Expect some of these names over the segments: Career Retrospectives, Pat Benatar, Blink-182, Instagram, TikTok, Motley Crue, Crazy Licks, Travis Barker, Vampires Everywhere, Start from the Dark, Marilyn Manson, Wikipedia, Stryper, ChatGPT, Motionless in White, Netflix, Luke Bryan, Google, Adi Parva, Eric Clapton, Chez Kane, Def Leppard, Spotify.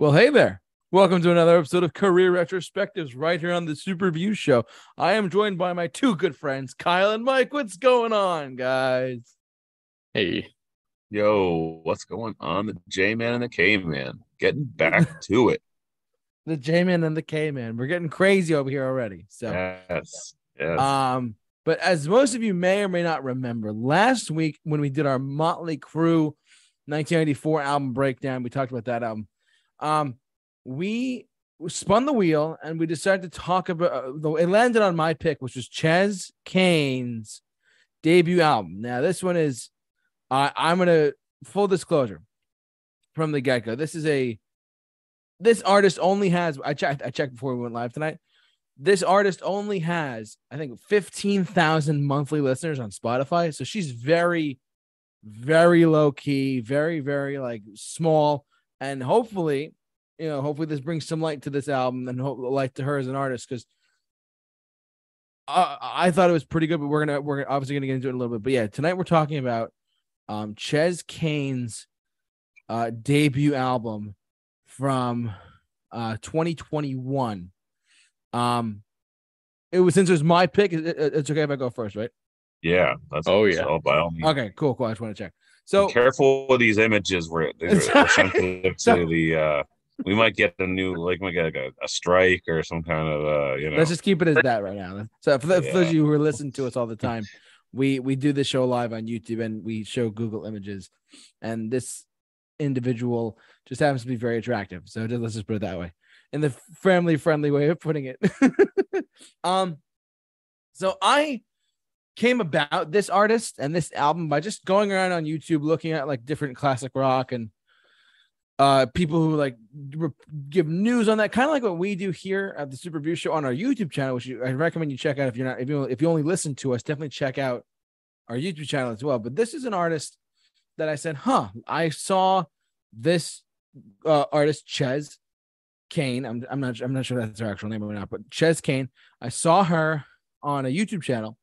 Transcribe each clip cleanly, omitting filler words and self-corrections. Well, hey there. Welcome to another episode of Career Retrospectives right here on the Super Review Show. I am joined by my two good friends, Kyle and Mike. What's going on, guys? Hey. Yo, what's going on? The J-Man and the K-Man. Getting back to it. The J-Man and the K-Man. We're getting crazy over here already. So yes. But as most of you may or may not remember, last week when we did our Motley Crue 1984 album breakdown, we talked about that album. We spun the wheel and we decided to talk about it landed on my pick, which was Chez Kane's debut album. Now this one is I'm gonna full disclosure from the get-go, this artist only has I checked before we went live tonight, this artist only has I think 15,000 monthly listeners on Spotify, so she's very, very low key, very, very like small. And hopefully, hopefully this brings some light to this album and light to her as an artist, because I thought it was pretty good. But we're obviously gonna get into it a little bit. But yeah, tonight we're talking about Chez Kane's debut album from 2021. Since it was my pick, it's okay if I go first, right? Yeah. By all means. Okay. Cool. I just want to check. So be careful with these images. We're sensitive to the. We might get a new, like, we get a strike or some kind of. Let's just keep it as that right now. So for those of you who are listening to us all the time, we do this show live on YouTube and we show Google images, and this individual just happens to be very attractive. So let's just put it that way, in the family-friendly way of putting it. So I came about this artist and this album by just going around on YouTube looking at like different classic rock and people who like give news on that, kind of like what we do here at the Super Review Show on our YouTube channel, which I recommend you check out if you only listen to us. Definitely check out our YouTube channel as well. But this is an artist that I said, I saw this artist Chez Kane. I'm not sure that's her actual name or not, but Chez Kane. I saw her on a YouTube channel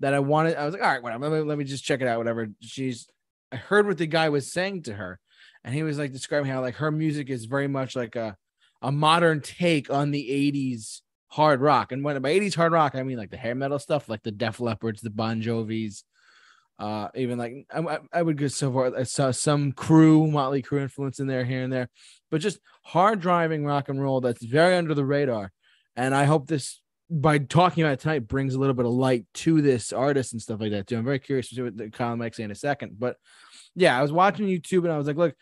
that I wanted. I was like, all right, whatever. Let me just check it out. Whatever. I heard what the guy was saying to her, and he was like describing how like her music is very much like a modern take on the 80s hard rock. And when by 80s hard rock, I mean like the hair metal stuff, like the Def Leppards, the Bon Jovis, even like I would go so far. I saw some Motley Crue influence in there, here and there, but just hard driving rock and roll that's very under the radar. And I hope this, by talking about it tonight, brings a little bit of light to this artist and stuff like that too. I'm very curious to see what Colin might say in a second, but yeah, I was watching YouTube and I was like, look,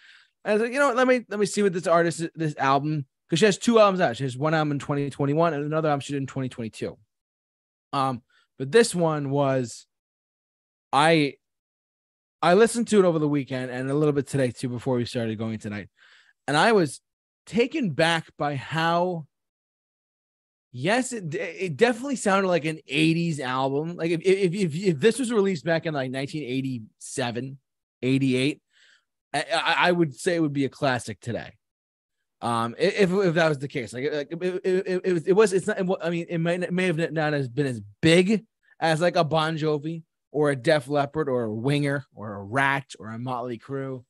let me see what this album, because she has two albums out. She has one album in 2021 and another album she did in 2022. But this one was, I listened to it over the weekend and a little bit today too, before we started going tonight. And I was taken back by how, yes, it definitely sounded like an 80s album. Like if this was released back in like 1987, 88, I would say it would be a classic today. If that was the case, like it was, it's not. I mean, it may have not as been as big as like a Bon Jovi or a Def Leppard or a Winger or a Rat or a Motley Crue,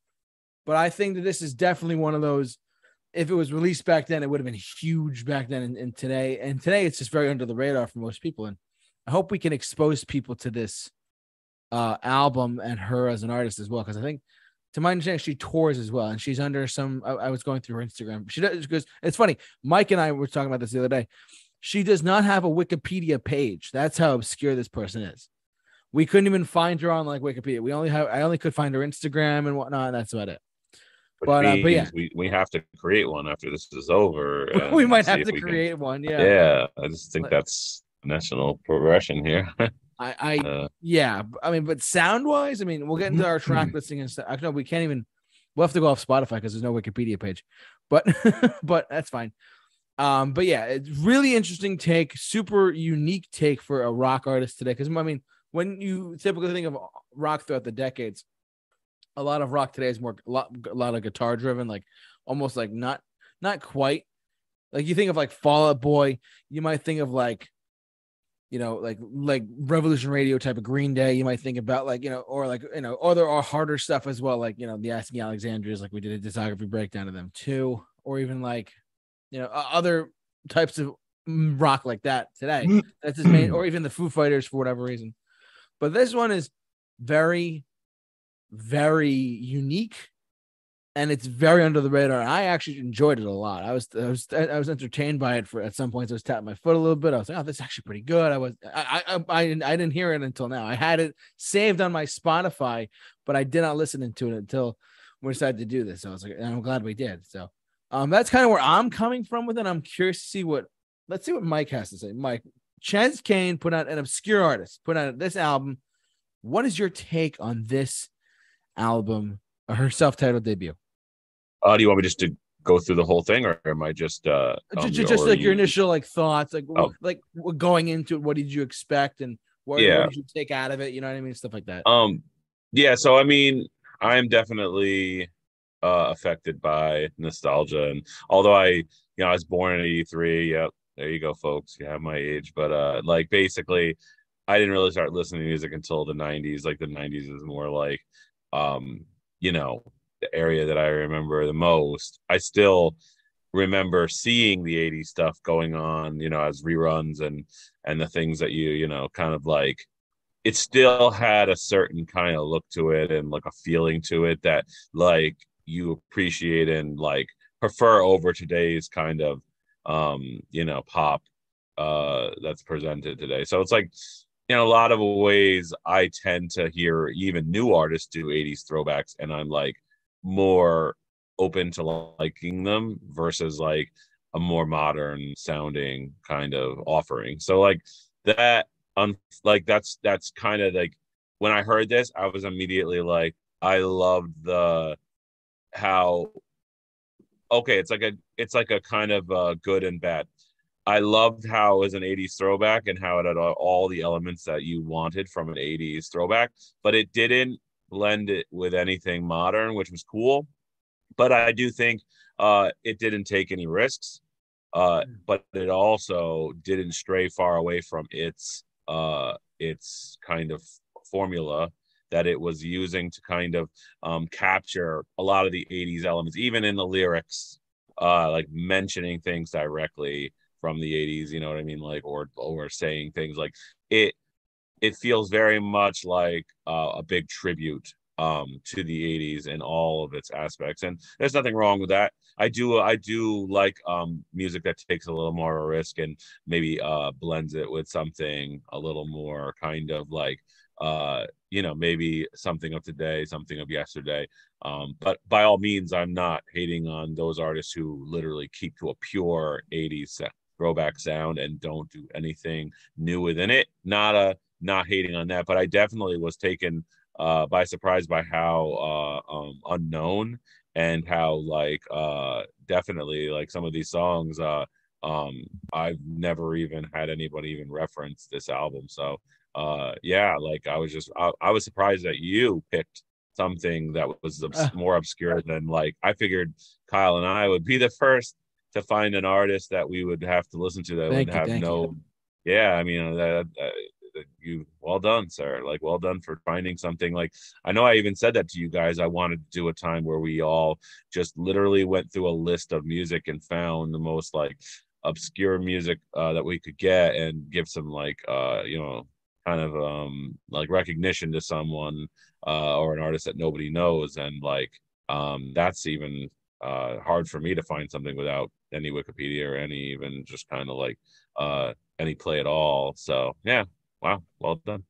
but I think that this is definitely one of those. If it was released back then, it would have been huge back then and today. And today it's just very under the radar for most people. And I hope we can expose people to this album and her as an artist as well. Because I think, to my understanding, she tours as well. And she's under some, I was going through her Instagram. She does, because it's funny, Mike and I were talking about this the other day. She does not have a Wikipedia page. That's how obscure this person is. We couldn't even find her on like Wikipedia. I only could find her Instagram and whatnot. And that's about it. But yeah, we have to create one after this is over. We might have to create one. Yeah. Yeah. I just think that's national progression here. Yeah. I mean, but sound wise, I mean, we'll get into our track listing and stuff. I know we can't even, we'll have to go off Spotify because there's no Wikipedia page, but that's fine. But yeah, it's really interesting take, super unique take for a rock artist today. Cause I mean, when you typically think of rock throughout the decades, a lot of rock today is more a lot of guitar driven, like almost like not quite like you think of like Fall Out Boy. You might think of like, like Revolution Radio type of Green Day. You might think about like, or there are harder stuff as well. Like, the Asking Alexandrias, like we did a discography breakdown of them too, or even like, you know, other types of rock like that today. That's his main, or even the Foo Fighters for whatever reason. But this one is very, very unique, and it's very under the radar. I actually enjoyed it a lot. I was entertained by it for at some points. I was tapping my foot a little bit. I was like, oh, this is actually pretty good. I didn't hear it until now. I had it saved on my Spotify, but I did not listen to it until we decided to do this. So I was like, and I'm glad we did. So that's kind of where I'm coming from with it. I'm curious to see let's see what Mike has to say. Mike, Chez Kane put out an obscure artist, put out this album. What is your take on this album, or her self-titled debut? Do you want me just to go through the whole thing, or am I just like your initial like thoughts, like going into it, what did you expect, and what did you take out of it? You know what I mean, stuff like that. Yeah. So I mean, I'm definitely affected by nostalgia, and although I was born in '83. Yep. There you go, folks. You have my age, but like basically, I didn't really start listening to music until the '90s. Like the '90s is more like, you know, the area that I remember the most. I still remember seeing the '80s stuff going on, you know, as reruns and the things that you know, kind of like. It still had a certain kind of look to it and like a feeling to it that like you appreciate and like prefer over today's kind of. You know, pop that's presented today. So it's like, in a lot of ways, I tend to hear even new artists do 80s throwbacks, and I'm like more open to liking them versus like a more modern sounding kind of offering. So like that, that's kind of like, when I heard this, I was immediately like, I loved how okay, it's like a kind of good and bad. I loved how it was an 80s throwback and how it had all the elements that you wanted from an 80s throwback, but it didn't blend it with anything modern, which was cool. But I do think it didn't take any risks, but it also didn't stray far away from its kind of formula that it was using to kind of capture a lot of the 80s elements, even in the lyrics, like mentioning things directly from the 80s, you know what I mean? Like, or saying things like it feels very much like a big tribute to the 80s in all of its aspects. And there's nothing wrong with that. I do like music that takes a little more risk and maybe blends it with something a little more kind of like, you know, maybe something of today, something of yesterday. But by all means, I'm not hating on those artists who literally keep to a pure 80s throwback sound and don't do anything new within it. Not hating on that, but I definitely was taken by surprise by how unknown and how like definitely like some of these songs I've never even had anybody even reference this album. So yeah, like I was surprised that you picked something that was more obscure than like I figured Kyle and I would be the first to find an artist that we would have to listen to that would have no. Yeah, I mean you well done, sir. Like well done for finding something. Like I know I even said that to you guys. I wanted to do a time where we all just literally went through a list of music and found the most like obscure music that we could get and give some like you know, kind of like recognition to someone or an artist that nobody knows. And like that's even hard for me to find something without any Wikipedia or any even just kind of like any play at all. So yeah, wow, well done.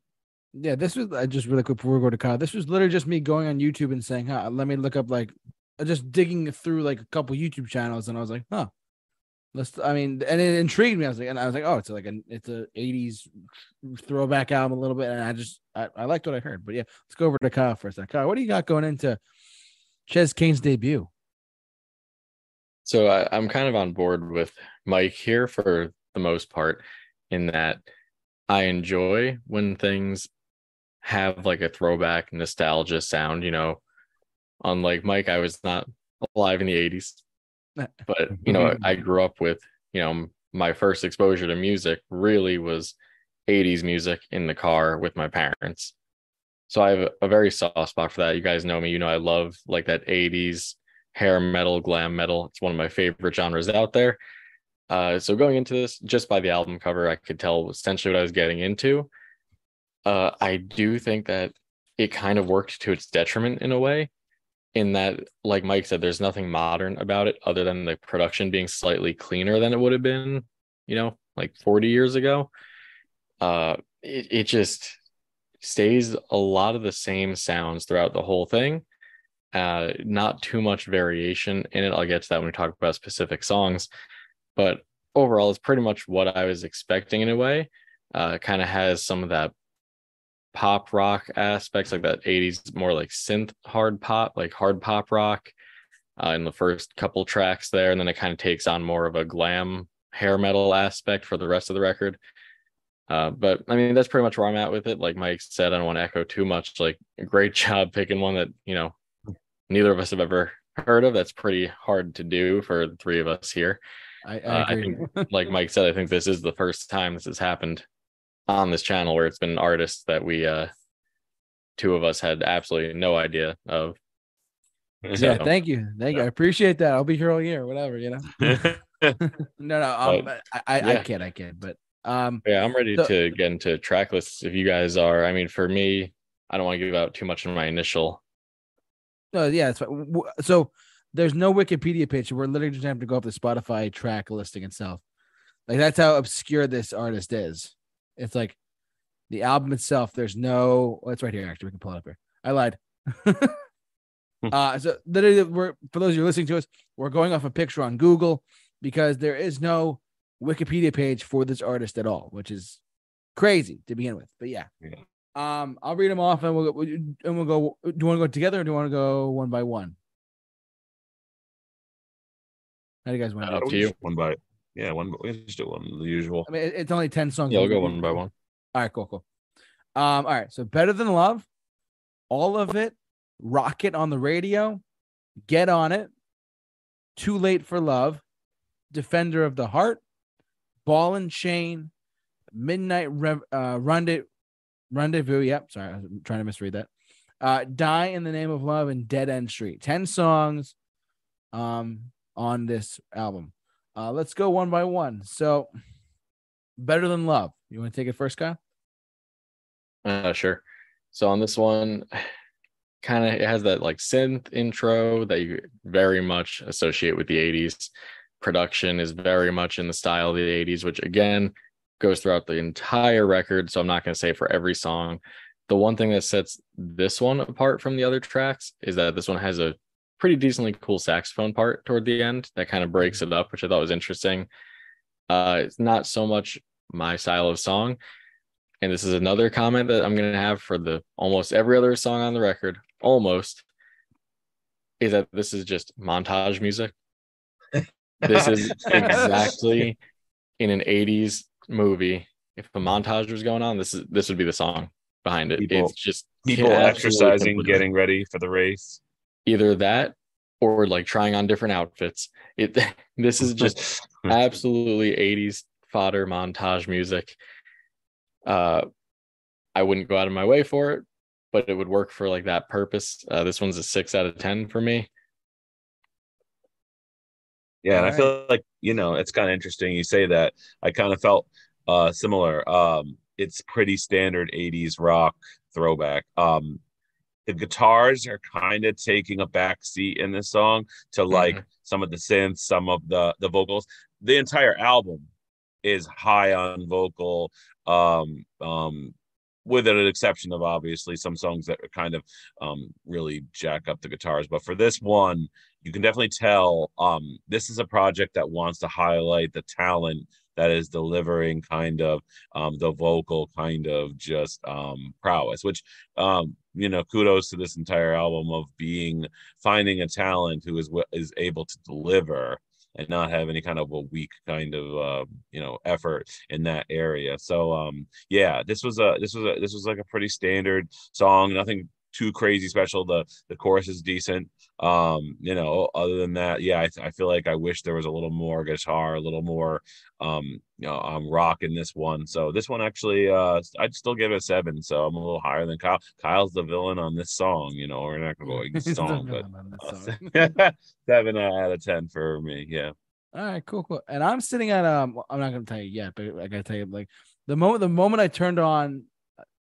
Yeah, this was just really quick before we go to Kyle. This was literally just me going on YouTube and saying, huh, let me look up, like just digging through like a couple YouTube channels, and I was like, huh. And it intrigued me. I was like, oh, it's like it's a 80s throwback album a little bit. And I liked what I heard. But yeah, let's go over to Kyle for a second. Kyle, what do you got going into Chez Kane's debut? So I'm kind of on board with Mike here for the most part, in that I enjoy when things have like a throwback nostalgia sound, you know. Unlike Mike, I was not alive in the 80s. But, you know, I grew up with, you know, my first exposure to music really was 80s music in the car with my parents. So I have a very soft spot for that. You guys know me, you know, I love like that 80s hair metal, glam metal. It's one of my favorite genres out there. So going into this, just by the album cover, I could tell essentially what I was getting into. I do think that it kind of worked to its detriment in a way, in that, like Mike said, there's nothing modern about it other than the production being slightly cleaner than it would have been, you know, like 40 years ago. It just stays a lot of the same sounds throughout the whole thing. Not too much variation in it. I'll get to that when we talk about specific songs. But overall, it's pretty much what I was expecting in a way. It kind of has some of that pop rock aspects, like that 80s more like synth hard pop, like hard pop rock in the first couple tracks there. And then it kind of takes on more of a glam hair metal aspect for the rest of the record. But I mean, that's pretty much where I'm at with it. Like Mike said, I don't want to echo too much. Like, great job picking one that, you know, neither of us have ever heard of. That's pretty hard to do for the three of us here. I think, like Mike said, I think this is the first time this has happened on this channel where it's been an artist that we two of us had absolutely no idea of. So, yeah, thank you. I appreciate that. I'll be here all year, whatever, you know. I kid, but I'm ready to get into track lists if you guys are. I mean, for me, I don't want to give out too much of my initial. So there's no Wikipedia page. We're literally just having to go up the Spotify track listing itself. Like, that's how obscure this artist is. It's like the album itself. There's no, it's right here. Actually, we can pull it up here. I lied. So literally, for those of you listening to us, we're going off a picture on Google because there is no Wikipedia page for this artist at all, which is crazy to begin with. But yeah. I'll read them off and we'll go. Do you want to go together or do you want to go one by one? How do you guys want to do it? We can just do one, the usual. I mean, it's only 10 songs. Yeah, we'll go one by one. All right, cool. All right, so Better Than Love, All of It, Rocket on the Radio, Get on It, Too Late for Love, Defender of the Heart, Ball and Chain, Midnight Rendezvous. Yep, sorry, I'm trying to misread that. Die in the Name of Love and Dead End Street. 10 songs on this album. Let's go one by one. So, Better Than Love. You want to take it first, Kyle? Sure. So on this one, kind of it has that like synth intro that you very much associate with the 80s. Production is very much in the style of the 80s, which again goes throughout the entire record. So I'm not going to say for every song. The one thing that sets this one apart from the other tracks is that this one has a pretty decently cool saxophone part toward the end that kind of breaks it up, which I thought was interesting. It's not so much my style of song. And this is another comment that I'm going to have for the almost every other song on the record, almost, is that this is just montage music. This is exactly in an 80s movie. If a montage was going on, this would be the song behind it. It's just people exercising, getting ready for the race. Either that or like trying on different outfits. This is just absolutely 80s fodder montage music. I wouldn't go out of my way for it, but it would work for like that purpose. This one's a 6 out of 10 for me. Yeah, and I feel like, you know, it's kind of interesting you say that. I kind of felt similar. It's pretty standard 80s rock throwback. The guitars are kind of taking a back seat in this song to like some of the synths, some of the vocals. The entire album is high on vocal, with an exception of obviously some songs that are kind of really jack up the guitars. But for this one, you can definitely tell this is a project that wants to highlight the talent that is delivering kind of the vocal kind of just prowess, which, you know, kudos to this entire album of finding a talent who is able to deliver and not have any kind of a weak kind of, you know, effort in that area. So, yeah, this was like a pretty standard song, nothing too crazy special. The chorus is decent. You know, other than that, yeah, I feel like I wish there was a little more guitar, a little more rock in this one. So this one actually, I'd still give it a 7. So I'm a little higher than Kyle. Kyle's the villain on this song, you know, we're not going to go song, but 7 out of 10 for me. Yeah. All right, cool. And I'm sitting at I'm not going to tell you yet, but I got to tell you, like the moment I turned on,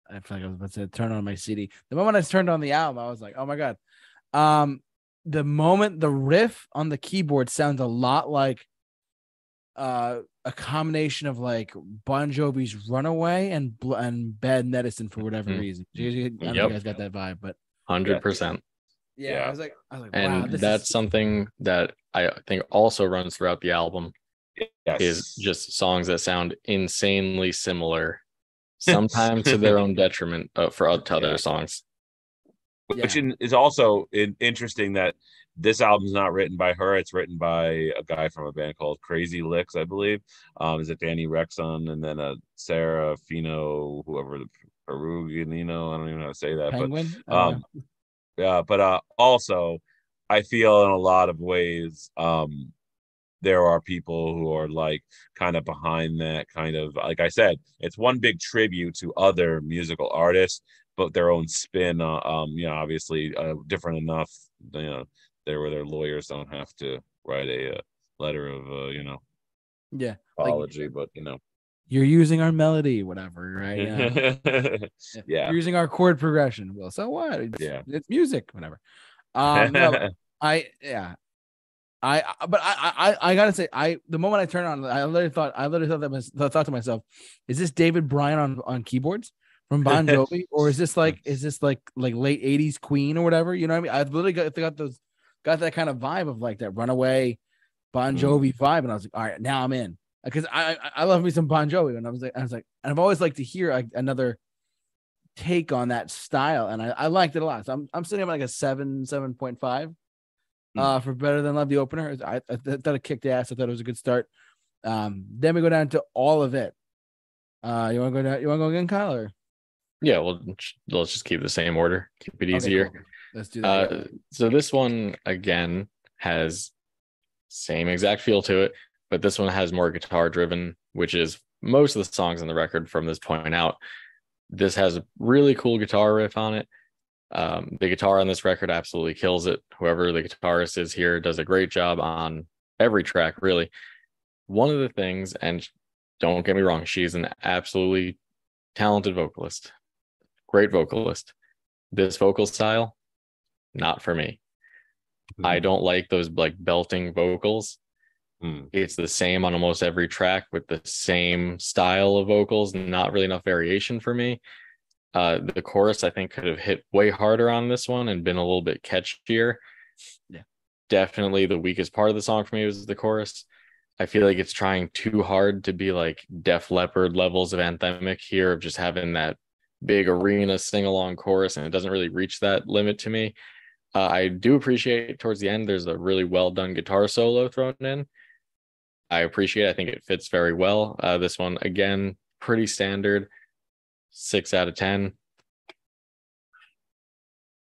I feel like I was about to turn on my CD. The moment I turned on the album, I was like, oh my God. The moment the riff on the keyboard sounds a lot like a combination of like Bon Jovi's Runaway and Bad Medicine for whatever reason. I don't know if you guys got that vibe, but 100%. Yeah. I was like, wow, and that's something that I think also runs throughout the album. Yes. Is just songs that sound insanely similar, sometimes to their own detriment to other songs. Which is also interesting that this album's not written by her. It's written by a guy from a band called Crazy Licks, I believe. Is it Danny Rexon and then Sarah Fino, whoever, Peruginino? I don't even know how to say that. Penguin? But also, I feel in a lot of ways, there are people who are like kind of behind that kind of, like I said, it's one big tribute to other musical artists, but their own spin, obviously different enough, you know, there where their lawyers don't have to write a letter of, apology, like, but you know. You're using our melody, whatever, right? You're using our chord progression. Well, so what? It's music, whatever. I gotta say, the moment I turned on, I literally thought to myself, is this David Bryan on keyboards from Bon Jovi, or is this like late 80s Queen or whatever? You know what I mean? I literally got that kind of vibe of like that Runaway Bon Jovi vibe, and I was like, all right, now I'm in. Because I love me some Bon Jovi, and I was like, and I've always liked to hear another take on that style, and I liked it a lot. So I'm sitting at like a 7.5 for Better Than Love, the opener. I thought it kicked ass. I thought it was a good start. Then we go down to All of It. You want to go down? You want to go again, Kyle? Or? Yeah, well, let's just keep the same order. Keep it easier. Cool. Let's do that. So this one again has same exact feel to it. But this one has more guitar driven, which is most of the songs on the record from this point out. This has a really cool guitar riff on it. The guitar on this record absolutely kills it. Whoever the guitarist is here does a great job on every track, really. One of the things, and don't get me wrong, she's an absolutely talented vocalist. Great vocalist. This vocal style, not for me. I don't like those like belting vocals. It's the same on almost every track with the same style of vocals, not really enough variation for me. The chorus, I think, could have hit way harder on this one and been a little bit catchier. Yeah. Definitely the weakest part of the song for me was the chorus. I feel like it's trying too hard to be like Def Leppard levels of anthemic here, of just having that big arena sing-along chorus, and it doesn't really reach that limit to me. I do appreciate towards the end there's a really well-done guitar solo thrown in. I appreciate it. I think it fits very well. This one, again, pretty standard. 6 out of 10.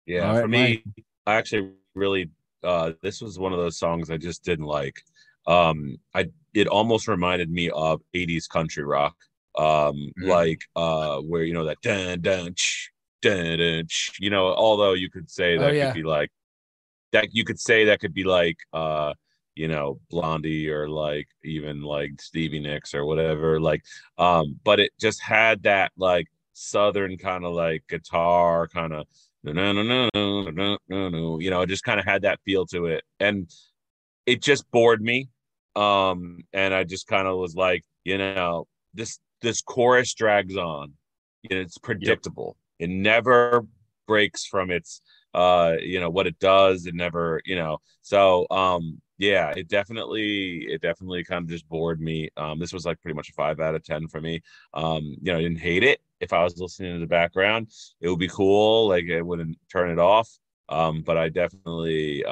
Yeah, right, for me, Mike. I actually really, this was one of those songs I just didn't like. It almost reminded me of 80s country rock, where, you know, that dun-dun, dun-dun, you know, although you could say that could be like, that you could say that could be like, you know, Blondie or like even like Stevie Nicks or whatever, like, but it just had that like Southern kind of like guitar kind of, you know, it just kind of had that feel to it. And it just bored me. And I just kind of was like, you know, this chorus drags on, and it's predictable. Yep. It never breaks from its, you know, what it does. It never, you know, so, yeah, it definitely kind of just bored me. This was like pretty much a 5 out of 10 for me. You know, I didn't hate it. If I was listening in the background, it would be cool. Like it wouldn't turn it off. But I definitely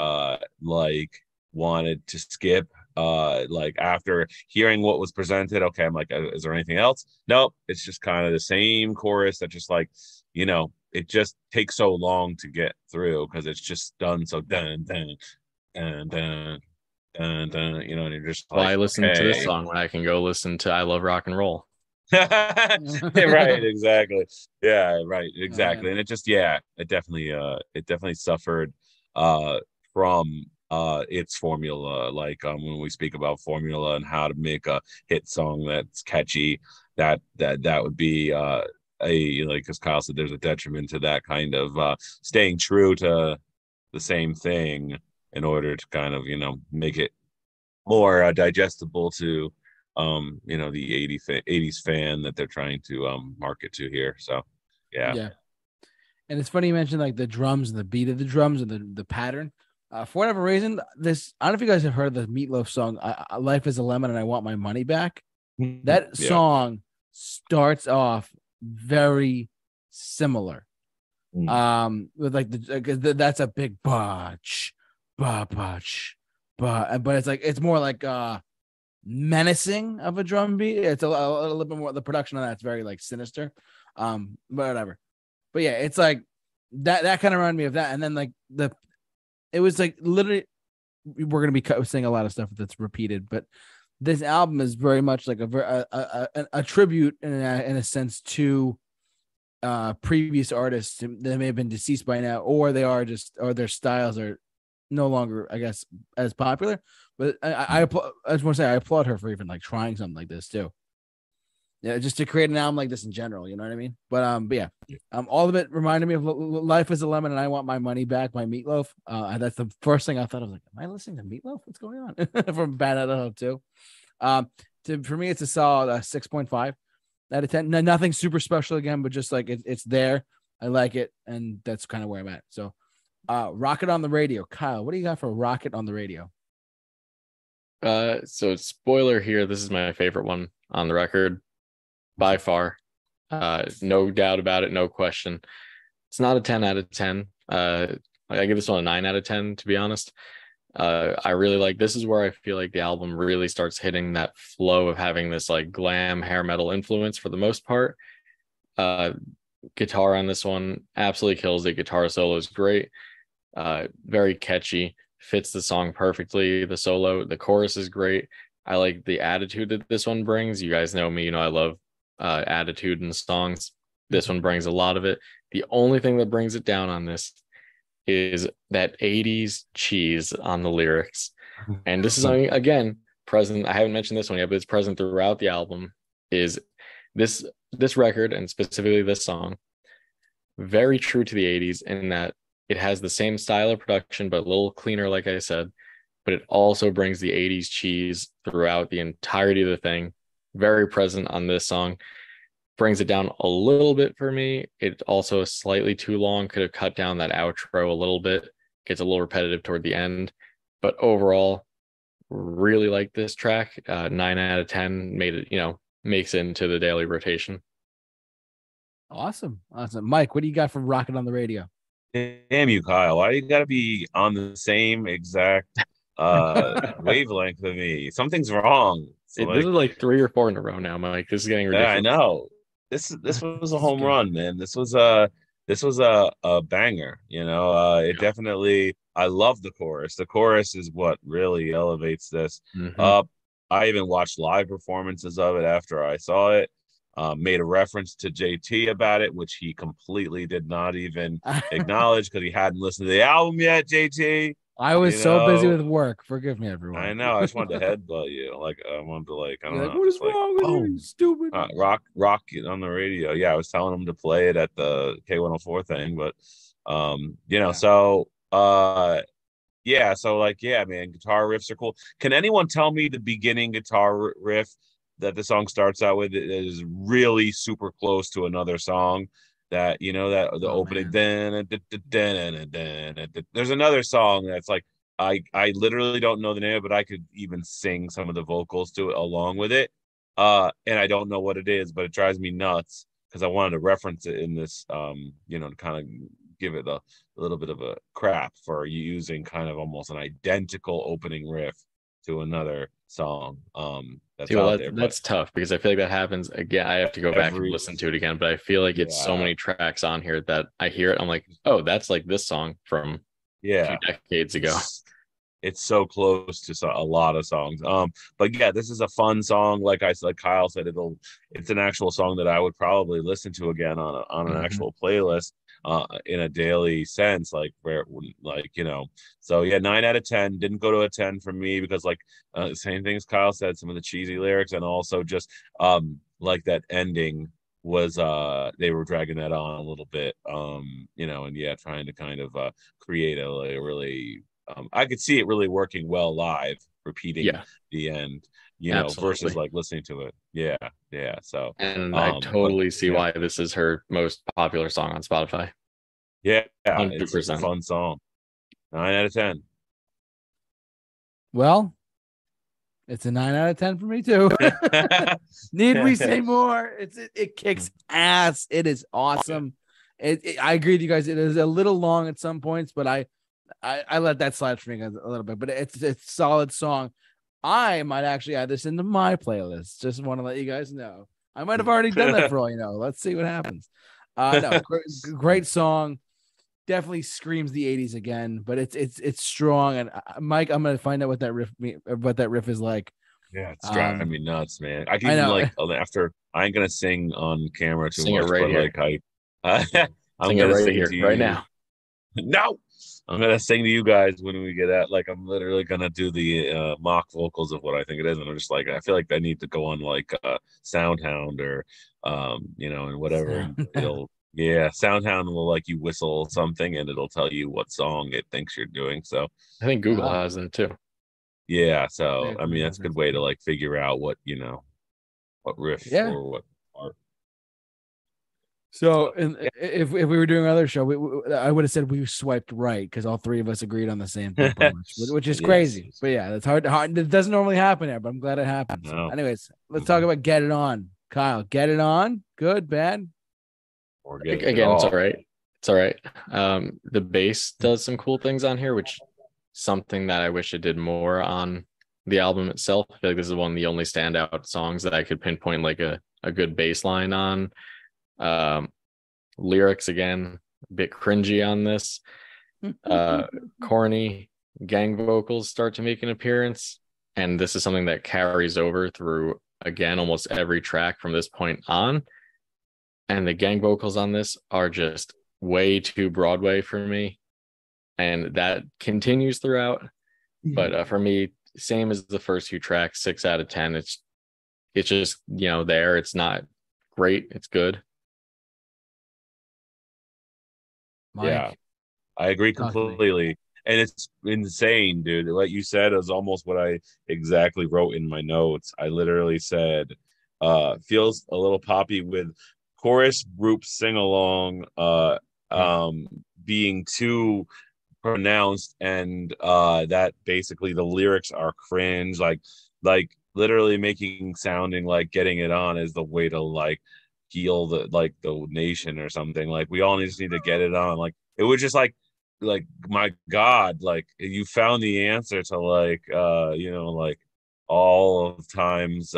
like wanted to skip. Like after hearing what was presented, okay, I'm like, is there anything else? Nope. It's just kind of the same chorus that just like, you know, it just takes so long to get through because it's just done so dun, dun, dun, dun, dun, you know, and you're just I listen to this song when I can go listen to I Love Rock and Roll. Right, exactly. Yeah, right, exactly. And it just, yeah, it definitely suffered from its formula. Like when we speak about formula and how to make a hit song that's catchy, that would be like, as Kyle said, there's a detriment to that kind of staying true to the same thing in order to kind of, you know, make it more digestible to, you know, the 80s fan that they're trying to market to here. So, yeah. And it's funny you mentioned like the drums and the beat of the drums and the pattern. For whatever reason, I don't know if you guys have heard of the Meatloaf song, Life is a Lemon and I Want My Money Back. That song starts off very similar. With like that's a big bah, but it's like, it's more like menacing of a drum beat. It's a little bit more, the production on that's very like sinister, but whatever. But yeah, it's like that kind of reminded me of that. And then like it was like literally, we're going to be saying a lot of stuff that's repeated, but this album is very much like a tribute in a sense to previous artists that may have been deceased by now, or their styles are no longer, I guess, as popular. But I just want to say I applaud her for even like trying something like this too. Yeah, just to create an album like this in general, you know what I mean? But yeah, all of it reminded me of Life is a Lemon and I Want My Money Back by Meatloaf. That's the first thing I thought. I was like, am I listening to Meatloaf? What's going on? From Bad Out of Home too. For me, it's a solid 6.5 out of 10. No, nothing super special again, but just like it's there. I like it, and that's kind of where I'm at. So, Rocket on the Radio, Kyle. What do you got for Rocket on the Radio? So spoiler here, this is my favorite one on the record. By far, no doubt about it, no question. It's not a 10 out of 10. I give this one a 9 out of 10, to be honest. I really like, this is where I feel like the album really starts hitting that flow of having this like glam hair metal influence for the most part. Guitar on this one absolutely kills it. Guitar solo is great. Very catchy, fits the song perfectly. The solo, the chorus is great. I like the attitude that this one brings. You guys know me, you know, I love attitude and songs. This one brings a lot of it. The only thing that brings it down on this is that 80s cheese on the lyrics, and this is again present. I haven't mentioned this one yet, but it's present throughout the album. Is this record, and specifically this song, very true to the 80s in that it has the same style of production but a little cleaner, like I said, but it also brings the 80s cheese throughout the entirety of the thing. Very present on this song. Brings it down a little bit for me. It also is slightly too long. Could have cut down that outro a little bit. Gets a little repetitive toward the end. But overall, really like this track. 9 out of 10. Made it, you know, makes it into the daily rotation. Awesome. Mike, what do you got from Rocket on the Radio? Damn you, Kyle. Why do you got to be on the same exact wavelength with me? Something's wrong. So this is like 3 or 4 in a row now, Mike. This is getting ridiculous. Yeah, I know. This was a home run, man. This was a banger. You know, definitely. I love the chorus. The chorus is what really elevates this up. I even watched live performances of it after I saw it. Made a reference to JT about it, which he completely did not even acknowledge because he hadn't listened to the album yet. JT. I was so busy with work. Forgive me, everyone. I know. I just wanted to headbutt you. Like, I wanted to, like, I don't know. What is wrong with you, stupid? Rock on the Radio. Yeah, I was telling him to play it at the K104 thing, but, man, guitar riffs are cool. Can anyone tell me the beginning guitar riff that the song starts out with is really super close to another song? That, you know, that the opening, there's another song that's like, I literally don't know the name, but I could even sing some of the vocals to it along with it. And I don't know what it is, but it drives me nuts because I wanted to reference it in this, to kind of give it a little bit of a crap for using kind of almost an identical opening riff to another song. that's Dude, out there. That's tough because I feel like that happens again. I have to go back and listen to it again, but I feel like it's so many tracks on here that I hear it. I'm like, oh, that's like this song from a few decades ago. It's so close to a lot of songs. But yeah, this is a fun song. Like I said, Kyle said, it's an actual song that I would probably listen to again on an actual playlist in a daily sense, so 9 out of 10 didn't go to a 10 for me because same things Kyle said, some of the cheesy lyrics and also just that ending was they were dragging that on a little bit, trying to kind of create a really I could see it really working well live, repeating the end, versus listening to it. Yeah. So, and I totally see why this is her most popular song on Spotify. Yeah. 100%. It's a fun song. 9 out of 10. Well, it's a 9 out of 10 for me too. Need we say more? It kicks ass. It is awesome. I agree with you guys. It is a little long at some points, but I let that slide for me a little bit, but it's a solid song. I might actually add this into my playlist. Just want to let you guys know. I might have already done that for all you know. Let's see what happens. Great song. Definitely screams the 80s again, but it's strong. And Mike, I'm going to find out what that riff is like. Yeah, it's driving me nuts, man. I can after I ain't going to sing on camera too much, I'm going to sing here right now. No. I'm going to sing to you guys when we get at, I'm literally going to do the mock vocals of what I think it is. And I'm just I feel like I need to go on Soundhound or, and whatever. Soundhound will you whistle something and it'll tell you what song it thinks you're doing. So I think Google has them too. Yeah. So, I mean, that's a good way to figure out what riff or what part. So if we were doing another show, I would have said we swiped right because all three of us agreed on the same thing, which is crazy. But yeah, that's hard. It doesn't normally happen there, but I'm glad it happens. No. Anyways, let's talk about Get It On. Kyle, Get It On. Good, bad. Or again, it's all right. It's all right. The bass does some cool things on here, which something that I wish it did more on the album itself. I feel like this is one of the only standout songs that I could pinpoint a good bass line on. Lyrics again a bit cringy on this, corny gang vocals start to make an appearance, and this is something that carries over through again almost every track from this point on, and the gang vocals on this are just way too Broadway for me, and that continues throughout. But for me, same as the first few tracks, 6 out of 10. It's just there. It's not great, it's good. Mike. Yeah, I agree completely. And it's insane, dude. What you said is almost what I exactly wrote in my notes. I literally said, feels a little poppy with chorus group sing-along being too pronounced, and that basically the lyrics are cringe, literally making sounding like getting it on is the way to heal the nation or something. We all just need to get it on. It was just my God, you found the answer to all of time's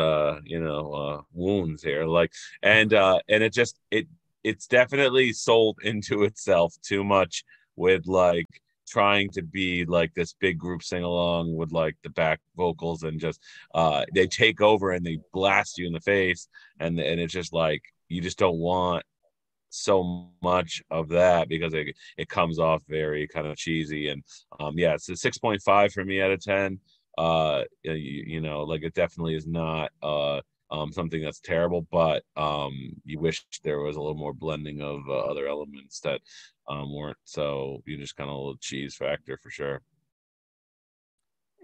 wounds here. And it just it's definitely sold into itself too much with trying to be this big group sing along with the back vocals, and just they take over and they blast you in the face, and it's just you just don't want so much of that because it comes off very kind of cheesy. And it's a 6.5 for me out of 10. It definitely is not something that's terrible, but you wish there was a little more blending of other elements that weren't. So you just kind of a little cheese factor for sure.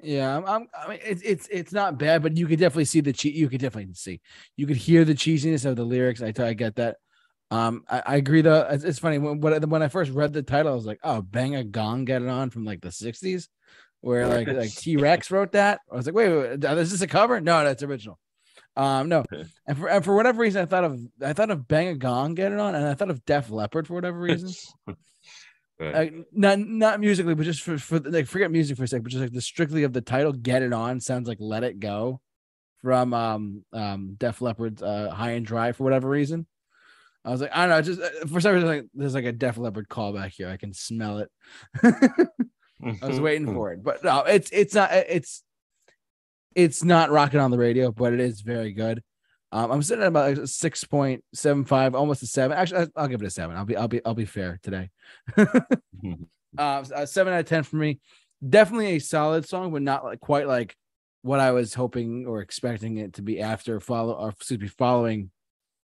Yeah, I mean, it's not bad, but you could definitely see you could hear the cheesiness of the lyrics. I get that. I agree though. It's funny when I first read the title, I was like, "Oh, bang a gong, get it on" from the '60s, where like T-Rex wrote that. I was like, "Wait, is this a cover?" No, that's original. No, and for whatever reason, I thought of Bang a Gong, Get It On, and I thought of Def Leppard for whatever reason. Not musically, but just for forget music for a second, but just the strictly of the title, Get It On sounds like Let It Go from Def Leppard's High and Dry for whatever reason. I was like, I don't know, just for some reason, like, there's like a Def Leppard callback here. I can smell it. I was waiting for it, but no, it's not rocking on the radio, but it is very good. I'm sitting at about 6.75, almost a 7. Actually, I'll give it a 7. I'll be fair today. 7 out of 10 for me. Definitely a solid song, but not like quite like what I was hoping or expecting it to be after following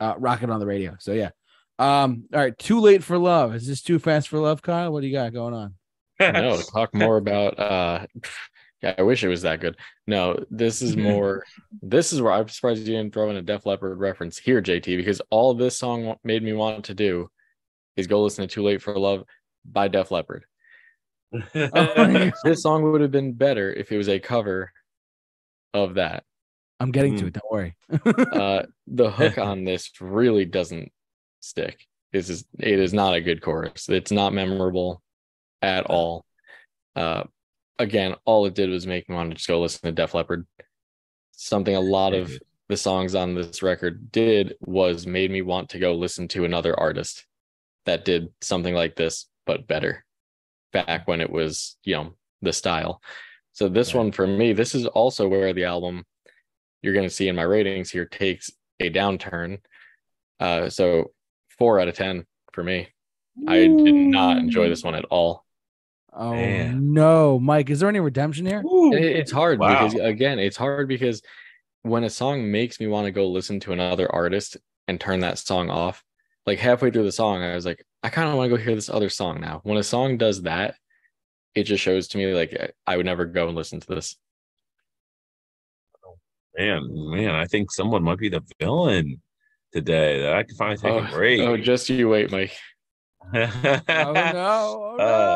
Rocket on the Radio. So yeah. All right. Too Late for Love. Is this too fast for love, Kyle? What do you got going on? No, talk more about yeah, I wish it was that good. No, this is more. This is where I'm surprised you didn't throw in a Def Leppard reference here, JT, because all this song made me want to do is go listen to "Too Late for Love" by Def Leppard. This song would have been better if it was a cover of that. I'm getting to it. Don't worry. The hook on this really doesn't stick. It is not a good chorus. It's not memorable at all. Again, all it did was make me want to just go listen to Def Leppard. Something a lot of the songs on this record did was made me want to go listen to another artist that did something like this, but better, back when it was, you know, the style. So this one for me, this is also where the album, you're going to see in my ratings here, takes a downturn. So 4 out of 10 for me. Ooh. I did not enjoy this one at all. Oh, man. No, Mike, is there any redemption here? It's hard because, again, it's hard because when a song makes me want to go listen to another artist and turn that song off, like halfway through the song, I was like, I kind of want to go hear this other song now. When a song does that, it just shows to me like I would never go and listen to this. Man, I think someone might be the villain today that I can finally take a break. Oh, just you wait, Mike. Oh,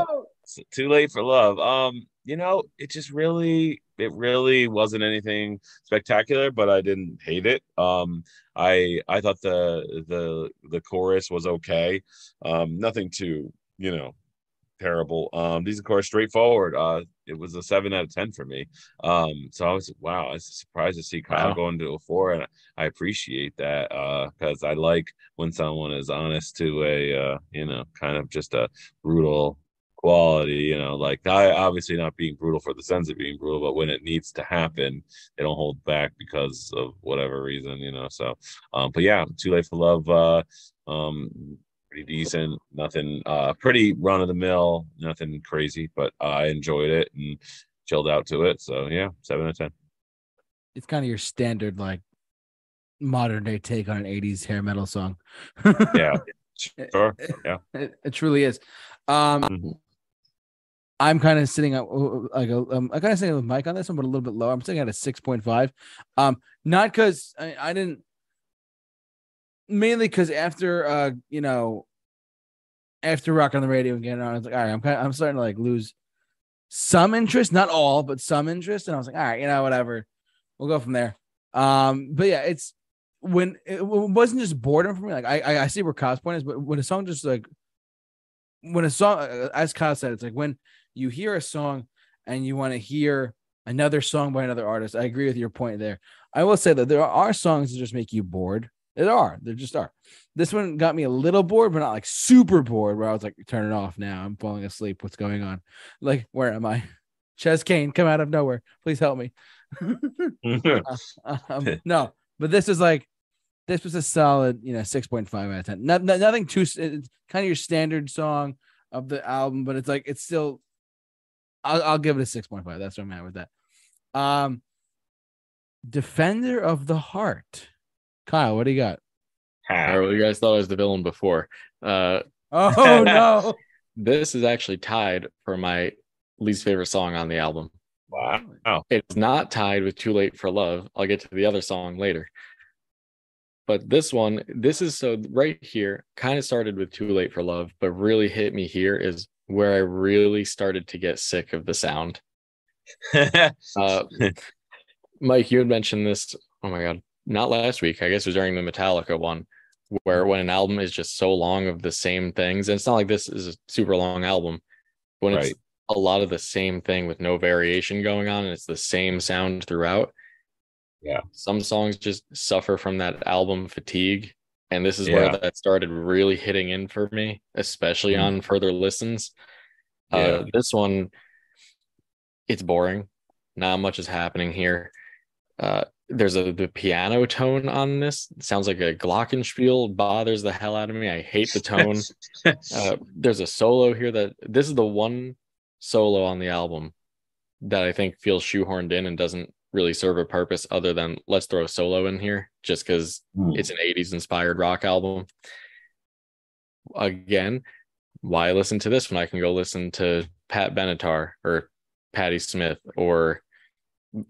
no. Too Late for Love. You know, it just really wasn't anything spectacular, but I didn't hate it. I thought the chorus was okay. Nothing too, you know, terrible. These, of course, straightforward. It was a 7 out of 10 for me. So I was surprised to see Kyle going to a 4, and I appreciate that because I like when someone is honest to a you know, kind of just a brutal quality, you know, like I obviously not being brutal for the sense of being brutal, but when it needs to happen, they don't hold back because of whatever reason, you know. So, but yeah, Too Late for Love, pretty decent, nothing, pretty run of the mill, nothing crazy, but I enjoyed it and chilled out to it. So yeah, 7 out of 10. It's kind of your standard like modern day take on an 80s hair metal song. Yeah, sure, yeah, it truly is. Mm-hmm. I'm kind of sitting at like I kind of sitting with Mike on this one, but a little bit lower. I'm sitting at a 6.5. Not because I didn't, mainly because after you know, after Rock on the Radio again, I was like, all right, I'm starting to like lose some interest, not all, but some interest, and I was like, all right, you know, whatever, we'll go from there. But yeah, it's when it wasn't just boredom for me. Like I see where Kyle's point is, but when a song just like, when a song, as Kyle said, it's like when you hear a song and you want to hear another song by another artist. I agree with your point there. I will say that there are songs that just make you bored. There just are. This one got me a little bored, but not like super bored where I was like, turn it off now. I'm falling asleep. What's going on? Like, where am I? Chez Kane, come out of nowhere. Please help me. No, but this is like, this was a solid, you know, 6.5 out of 10. Nothing too, it's kind of your standard song of the album, but it's like, it's still, I'll give it a 6.5. That's where I'm at with that. Defender of the Heart. Kyle, what do you got? You guys thought I was the villain before. Oh, no. This is actually tied for my least favorite song on the album. Wow. It's not tied with Too Late for Love. I'll get to the other song later. But this one, this is so right here, kind of started with Too Late for Love, but really hit me here is where I really started to get sick of the sound. Mike, you had mentioned this, oh my God, not last week, I guess it was during the Metallica one, where when an album is just so long of the same things, and it's not like this is a super long album, when it's a lot of the same thing with no variation going on, and it's the same sound throughout. Yeah. Some songs just suffer from that album fatigue. And this is where that started really hitting in for me, especially on further listens. This one, it's boring. Not much is happening here. There's the piano tone on this. It sounds like a glockenspiel, bothers the hell out of me. I hate the tone. There's a solo here that this is the one solo on the album that I think feels shoehorned in and doesn't really serve a purpose other than let's throw a solo in here just because it's an 80s inspired rock album. Again, why listen to this when I can go listen to Pat Benatar or Patti Smith or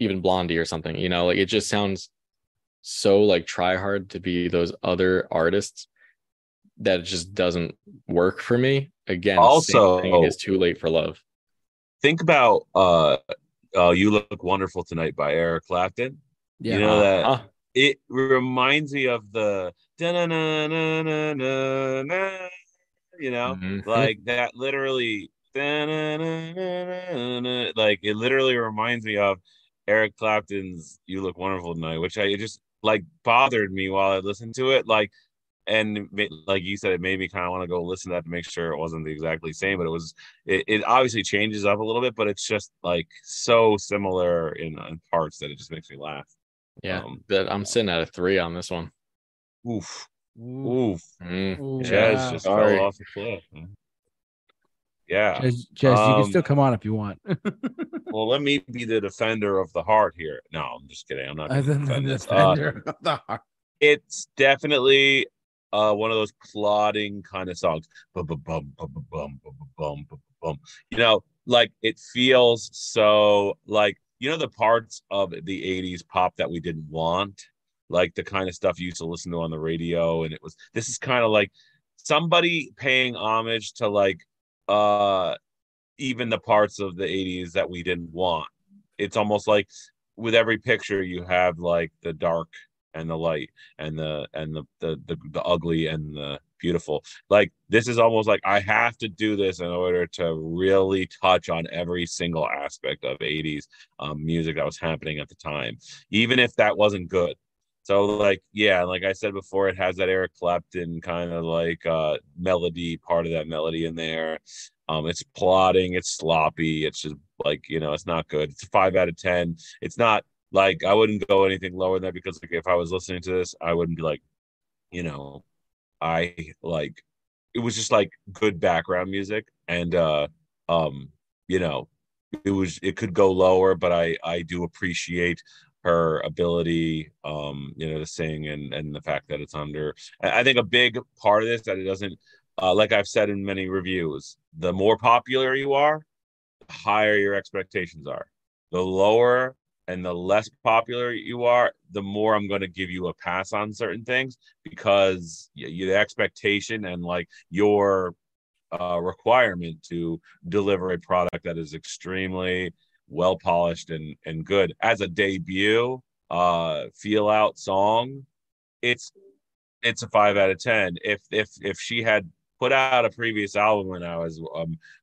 even Blondie or something, you know, like it just sounds so like try hard to be those other artists that it just doesn't work for me. Again, also, it's too late for love. Think about You Look Wonderful Tonight by Eric Clapton. Yeah. You know that it reminds me of the da-na-na-na-na-na-na, you know, like that literally da-na-na-na-na-na, like it literally reminds me of Eric Clapton's You Look Wonderful Tonight, which it just like bothered me while I listened to it. Like, and like you said, it made me kind of want to go listen to that to make sure it wasn't exactly the same, but it was, it obviously changes up a little bit, but it's just like so similar in parts that it just makes me laugh. Yeah. That I'm sitting at a 3 on this one. Oof. Yeah, it's just fell off the cliff. Yeah. Jess, you can still come on if you want. Well, let me be the defender of the heart here. No, I'm just kidding. I'm not going to defend this. Of the heart. It's definitely one of those plodding kind of songs. You know, like it feels so like, you know, the parts of the 80s pop that we didn't want, like the kind of stuff you used to listen to on the radio. And it was, this is kind of like somebody paying homage to like even the parts of the 80s that we didn't want. It's almost like with every picture you have like the dark and the light and the ugly and the beautiful. Like this is almost like I have to do this in order to really touch on every single aspect of 80s music that was happening at the time, even if that wasn't good. So like, yeah, like I said before, it has that Eric Clapton kind of like melody, part of that melody in there. It's plodding, it's sloppy, it's just like, you know, it's not good. It's a 5 out of 10. It's not like I wouldn't go anything lower than that because like if I was listening to this, I wouldn't be like, you know, I like it was just like good background music and you know, it could go lower, but I do appreciate her ability you know, to sing and the fact that it's under. I think a big part of this that it doesn't like I've said in many reviews, the more popular you are, the higher your expectations are. The lower and the less popular you are, the more I'm going to give you a pass on certain things because the expectation and like your requirement to deliver a product that is extremely well polished and good as a debut feel out song. It's a 5 out of 10. If she had put out a previous album and I was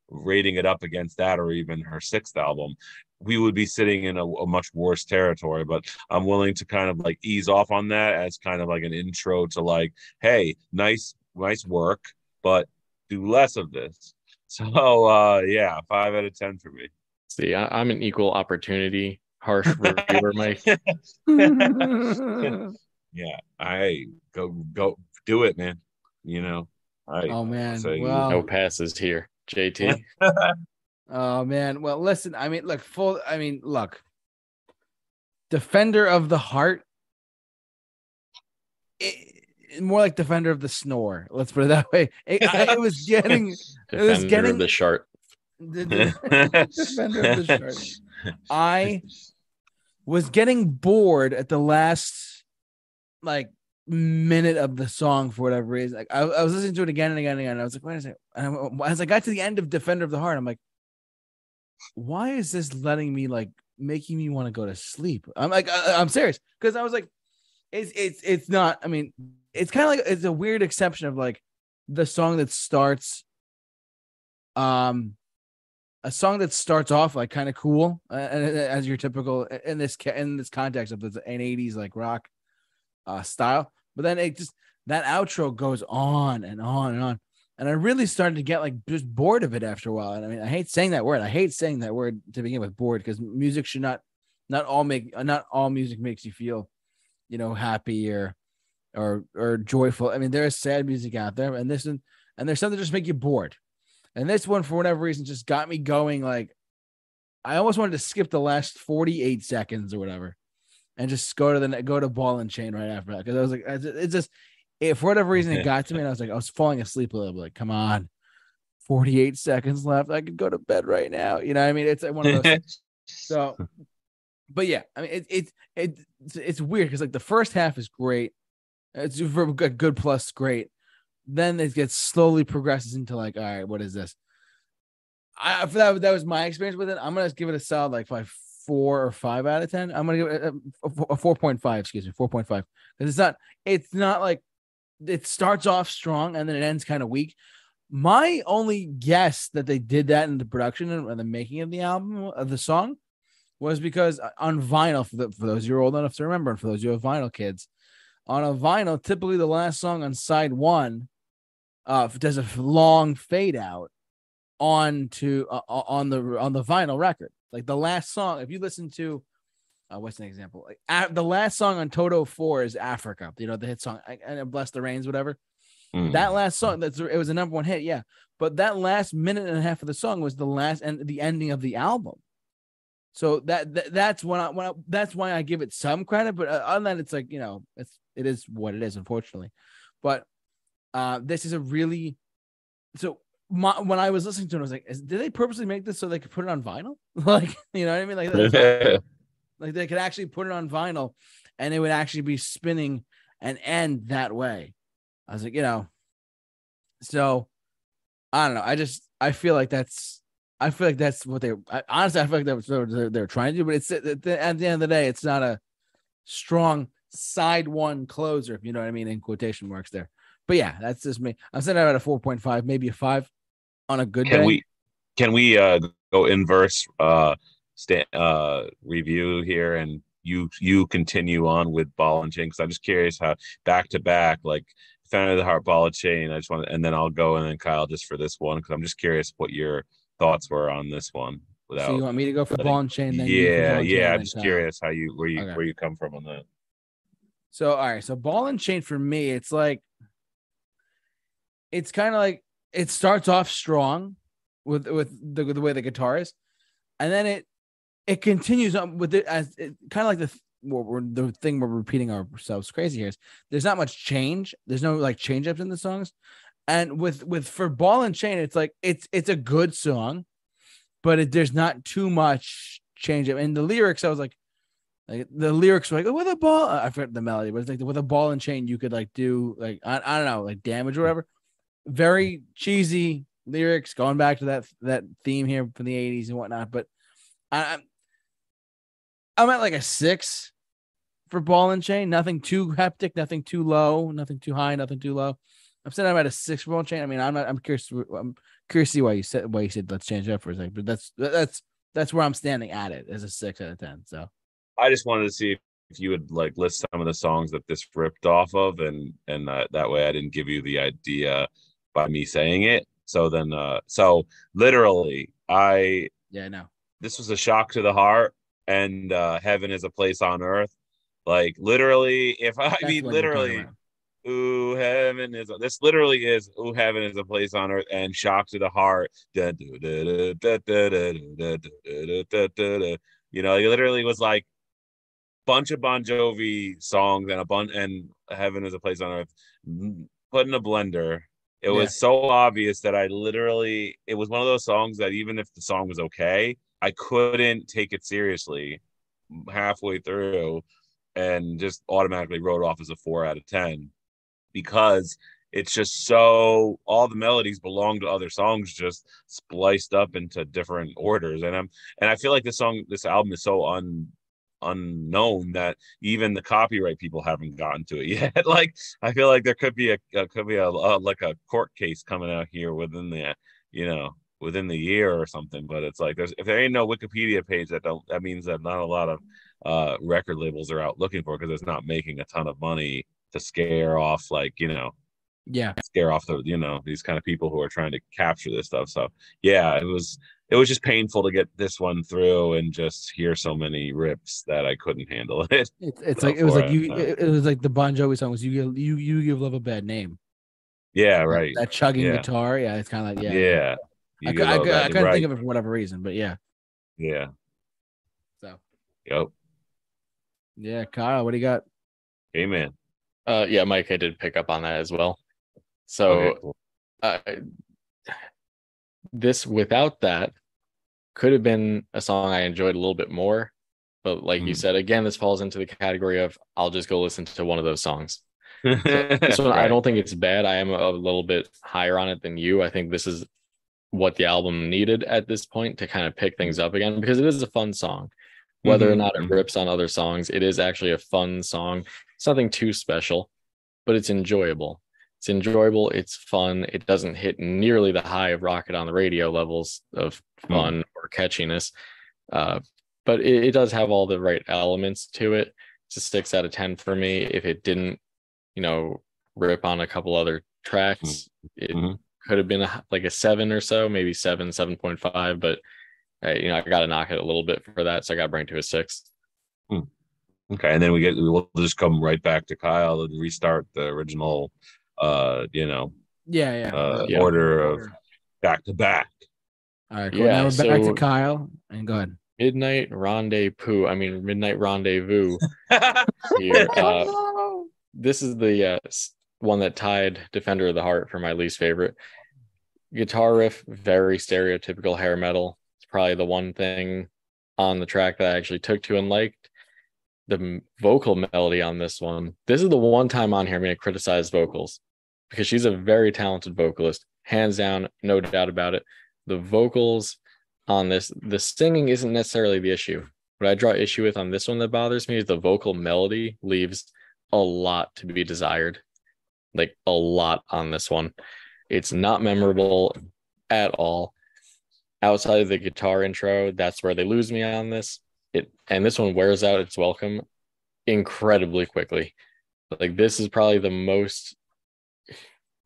rating it up against that or even her 6th album, we would be sitting in a much worse territory, but I'm willing to kind of like ease off on that as kind of like an intro to like, hey, nice work, but do less of this. So yeah, 5 out of 10 for me. See, I'm an equal opportunity harsh reviewer, Mike. Yeah, I go do it, man. You know, oh man, so well, no passes here, JT. Oh man, well listen, I mean, look, defender of the heart, more like defender of the snore. Let's put it that way. It was getting defender of the shart. Defender of the shart. I was getting bored at the last like minute of the song for whatever reason. Like I was listening to it again and again and again. And I was like, wait a second. And as I got to the end of Defender of the Heart, I'm like, why is this letting me like making me want to go to sleep? I'm like, I'm serious, because I was like, it's not. I mean, it's kind of like it's a weird exception of like the song that starts a song that starts off like kind of cool, as your typical in this context of the 80s like rock style, but then it just, that outro goes on and on and on, and I really started to get like just bored of it after a while. And I mean, I hate saying that word to begin with, bored, because music should not all music makes you feel, you know, happy or joyful. I mean, there is sad music out there, and there's some that just make you bored. And this one, for whatever reason, just got me going. Like, I almost wanted to skip the last 48 seconds or whatever, and just go to Ball and Chain right after that, because I was like, it's just, for whatever reason, it got to me, and I was like, I was falling asleep a little bit. Like, come on, 48 seconds left. I could go to bed right now. You know what I mean? It's one of those. So, but yeah, I mean, it's weird because like the first half is great. It's a good plus, great. Then it gets slowly progresses into like, all right, what is this? That was my experience with it. I'm gonna give it a solid like 4 or 5 out of 10. I'm gonna give it a 4.5. Excuse me, 4.5. Because it's not like it starts off strong and then it ends kind of weak. My only guess that they did that in the production and the making of the album of the song was because on vinyl, for those who are old enough to remember, and for those who have vinyl kids, on a vinyl, typically the last song on side one does a long fade out on the vinyl record. Like the last song, if you listen to, what's an example? Like the last song on Toto 4 is Africa, you know, the hit song, and Bless the Rains, whatever. That last song, it was a number one hit, yeah. But that last minute and a half of the song was the ending of the album. So that's why I give it some credit, but on that, it's like, you know, it is what it is, unfortunately. But this is a really, so when I was listening to it, I was like, did they purposely make this so they could put it on vinyl? Like, you know what I mean? Like they could actually put it on vinyl, and it would actually be spinning and end that way. I was like, you know, so I don't know. I feel like that's what they honestly. I feel like that's what they're trying to do. But it's at the end of the day, it's not a strong side one closer, if you know what I mean, in quotation marks there. But yeah, that's just me. I'm sitting at a 4.5, maybe a 5 on a good day. Can we go inverse review here, and you continue on with Ball and Chain, because I'm just curious how back to back, like Fan of the Heart, Ball and Chain. I just want, and then I'll go, and then Kyle just for this one, because I'm just curious what your thoughts were on this one. Without, so you want me to go for Ball and Chain? Then I'm just curious how where you come from on that. So all right, so Ball and Chain for me, it's like, it's kind of like it starts off strong with the way the guitar is, and then it continues on with it as it, kind of like the thing we're repeating ourselves crazy here is there's not much change. There's no like change ups in the songs. And with for Ball and Chain, it's like it's a good song, but there's not too much change up. And the lyrics, I was like the lyrics were like, with a ball, I forgot the melody, but it's like with a ball and chain, you could like do like I don't know, like damage or whatever. Very cheesy lyrics, going back to that theme here from the 80s and whatnot. But I'm at like a 6 for Ball and Chain. Nothing too hectic, nothing too low, nothing too high, nothing too low. I'm saying I'm at a 6 for Ball and Chain. I mean, I'm curious to see why you said let's change it up for a second, but that's where I'm standing at it, as a 6 out of 10. So I just wanted to see if you would like list some of the songs that this ripped off of, and that way I didn't give you the idea by me saying it. So then, so literally, this was a shock to the heart, and heaven is a place on earth. Like literally, ooh, heaven is a place on earth, and shock to the heart. You know, it literally was like a bunch of Bon Jovi songs and heaven is a place on earth put in a blender. It was so obvious that it was one of those songs that even if the song was okay, I couldn't take it seriously halfway through, and just automatically wrote off as a 4 out of 10, because it's just so all the melodies belong to other songs, just spliced up into different orders. And I feel like this album is so unknown that even the copyright people haven't gotten to it yet. Like I feel like there could be a like a court case coming out here within the, you know, within the year or something. But it's like, if there ain't no Wikipedia page, that means that not a lot of record labels are out looking for, because it's not making a ton of money to scare off, like, you know, scare off the, you know, these kind of people who are trying to capture this stuff. So yeah, it was just painful to get this one through and just hear so many rips that I couldn't handle it. It was like the Bon Jovi song was you give love a bad name. Yeah, right. That chugging guitar. Yeah, it's kind of like I couldn't think of it for whatever reason, but yeah. Yeah. So. Yep. Yeah, Kyle, what do you got? Hey, man. Yeah, Mike, I did pick up on that as well. So, okay, cool. This without that could have been a song I enjoyed a little bit more, but like you said, again, this falls into the category of I'll just go listen to one of those songs. So this one, I don't think it's bad. I am a little bit higher on it than you. I think this is what the album needed at this point to kind of pick things up again, because it is a fun song. Whether or not it rips on other songs, it is actually a fun song. It's nothing too special, but it's enjoyable. It's enjoyable. It's fun. It doesn't hit nearly the high of Rocket on the Radio levels of fun or catchiness, but it does have all the right elements to it. It's a 6 out of 10 for me. If it didn't, you know, rip on a couple other tracks, it could have been like a 7 or so, maybe 7, 7.5, but you know, I got to knock it a little bit for that, so I got to bring it to a 6. Okay, and then we'll just come right back to Kyle and restart the original, order of back to back. All right, cool. Now we're back to Kyle, and go ahead. Midnight Rendezvous. Here. This is the one that tied Defender of the Heart for my least favorite. Guitar riff, very stereotypical hair metal. It's probably the one thing on the track that I actually took to and liked. The vocal melody on this one. This is the one time on here I'm going to criticize vocals, because she's a very talented vocalist, hands down, no doubt about it. The vocals on this, the singing isn't necessarily the issue. What I draw issue with on this one that bothers me is the vocal melody leaves a lot to be desired, like a lot on this one. It's not memorable at all. Outside of the guitar intro, that's where they lose me on this. And this one wears out its welcome incredibly quickly. Like, this is probably the most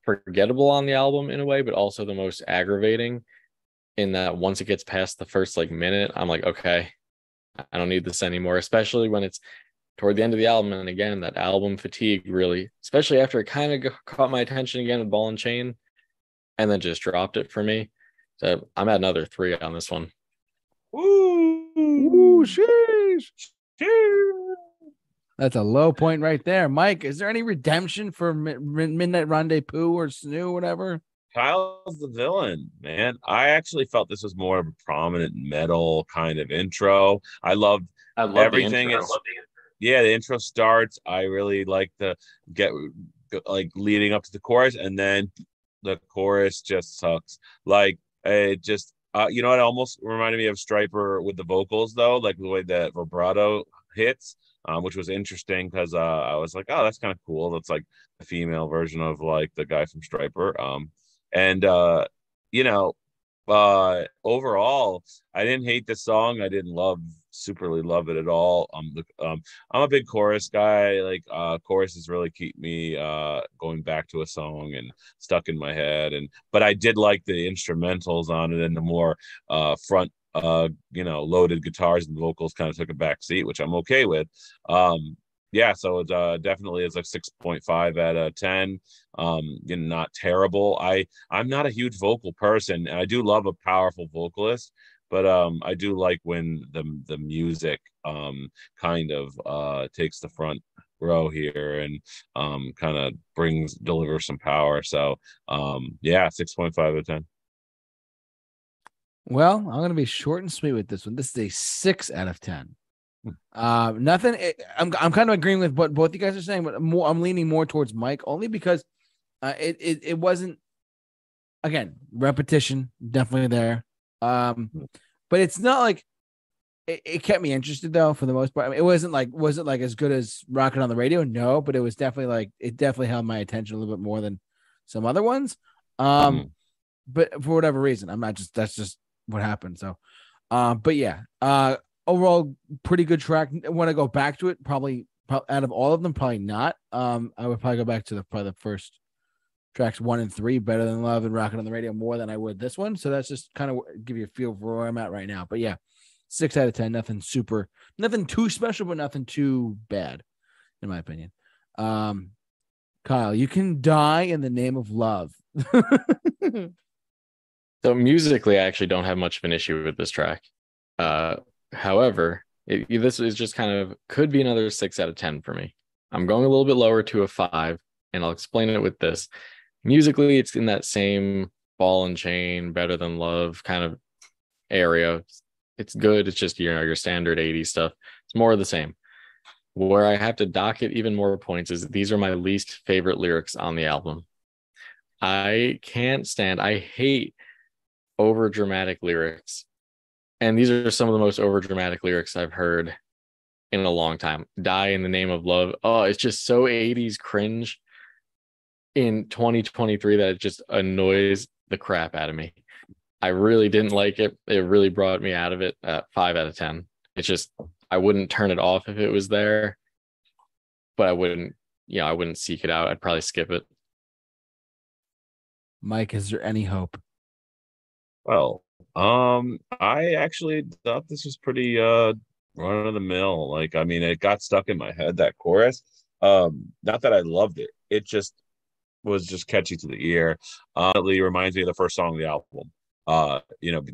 forgettable on the album in a way, but also the most aggravating, in that once it gets past the first like minute, I'm like, okay, I don't need this anymore, especially when it's toward the end of the album. And again, that album fatigue really, especially after it kind of caught my attention again with Ball and Chain, and then just dropped it for me. So I'm at another 3 on this one. Woo! Sheesh. That's a low point right there. Mike, is there any redemption for Midnight Rendezvous or Snoo, whatever? Kyle's the villain, man. I actually felt this was more of a prominent metal kind of intro. I loved everything. The intro starts. I really like the leading up to the chorus, and then the chorus just sucks. Like, it just. You know, it almost reminded me of Stryper with the vocals, though, like the way that vibrato hits, which was interesting, because I was like, oh, that's kind of cool. That's like the female version of like the guy from Stryper. Overall, I didn't hate this song. I didn't superly love it at all. I'm a big chorus guy. Like, choruses really keep me going back to a song and stuck in my head. But I did like the instrumentals on it, and the more front, loaded guitars and vocals kind of took a back seat, which I'm okay with. So it definitely is like 6.5 out of 10. Not terrible. I'm not a huge vocal person, and I do love a powerful vocalist, but I do like when the music kind of takes the front row here and kind of delivers some power. So 6.5 out of 10. Well, I'm going to be short and sweet with this one. This is a 6 out of 10. Nothing. I'm kind of agreeing with what both you guys are saying, but I'm leaning more towards Mike, only because it wasn't, again, repetition definitely there. But it's not like it kept me interested, though, for the most part. I mean, it wasn't like as good as Rocket on the Radio, no, but it was definitely like, it definitely held my attention a little bit more than some other ones. but for whatever reason, I'm not just, that's just what happened. So, but yeah, overall pretty good track. When I go back to it, probably out of all of them, probably not. I would probably go back to the first tracks 1 and 3, Better Than Love and Rockin' on the Radio, more than I would this one. So that's just kind of give you a feel for where I'm at right now. But yeah, 6 out of 10, nothing too special, but nothing too bad in my opinion. Kyle, you can die in the name of love. So musically, I actually don't have much of an issue with this track. However, this is just kind of could be another 6 out of 10 for me. I'm going a little bit lower to a 5, and I'll explain it with this. Musically, it's in that same Ball and Chain, Better Than Love kind of area. It's good. It's just, you know, your standard 80s stuff. It's more of the same. Where I have to dock it even more points is these are my least favorite lyrics on the album. I hate over dramatic lyrics. And these are some of the most over dramatic lyrics I've heard in a long time. Die in the name of love. Oh, it's just so 80s cringe in 2023 that it just annoys the crap out of me. I really didn't like it. It really brought me out of it at 5 out of 10. It's just, I wouldn't turn it off if it was there, but I wouldn't seek it out. I'd probably skip it. Mike, is there any hope? Well, I actually thought this was pretty run of the mill. Like, I mean, it got stuck in my head, that chorus. Not that I loved it. It just was just catchy to the ear. It reminds me of the first song of the album.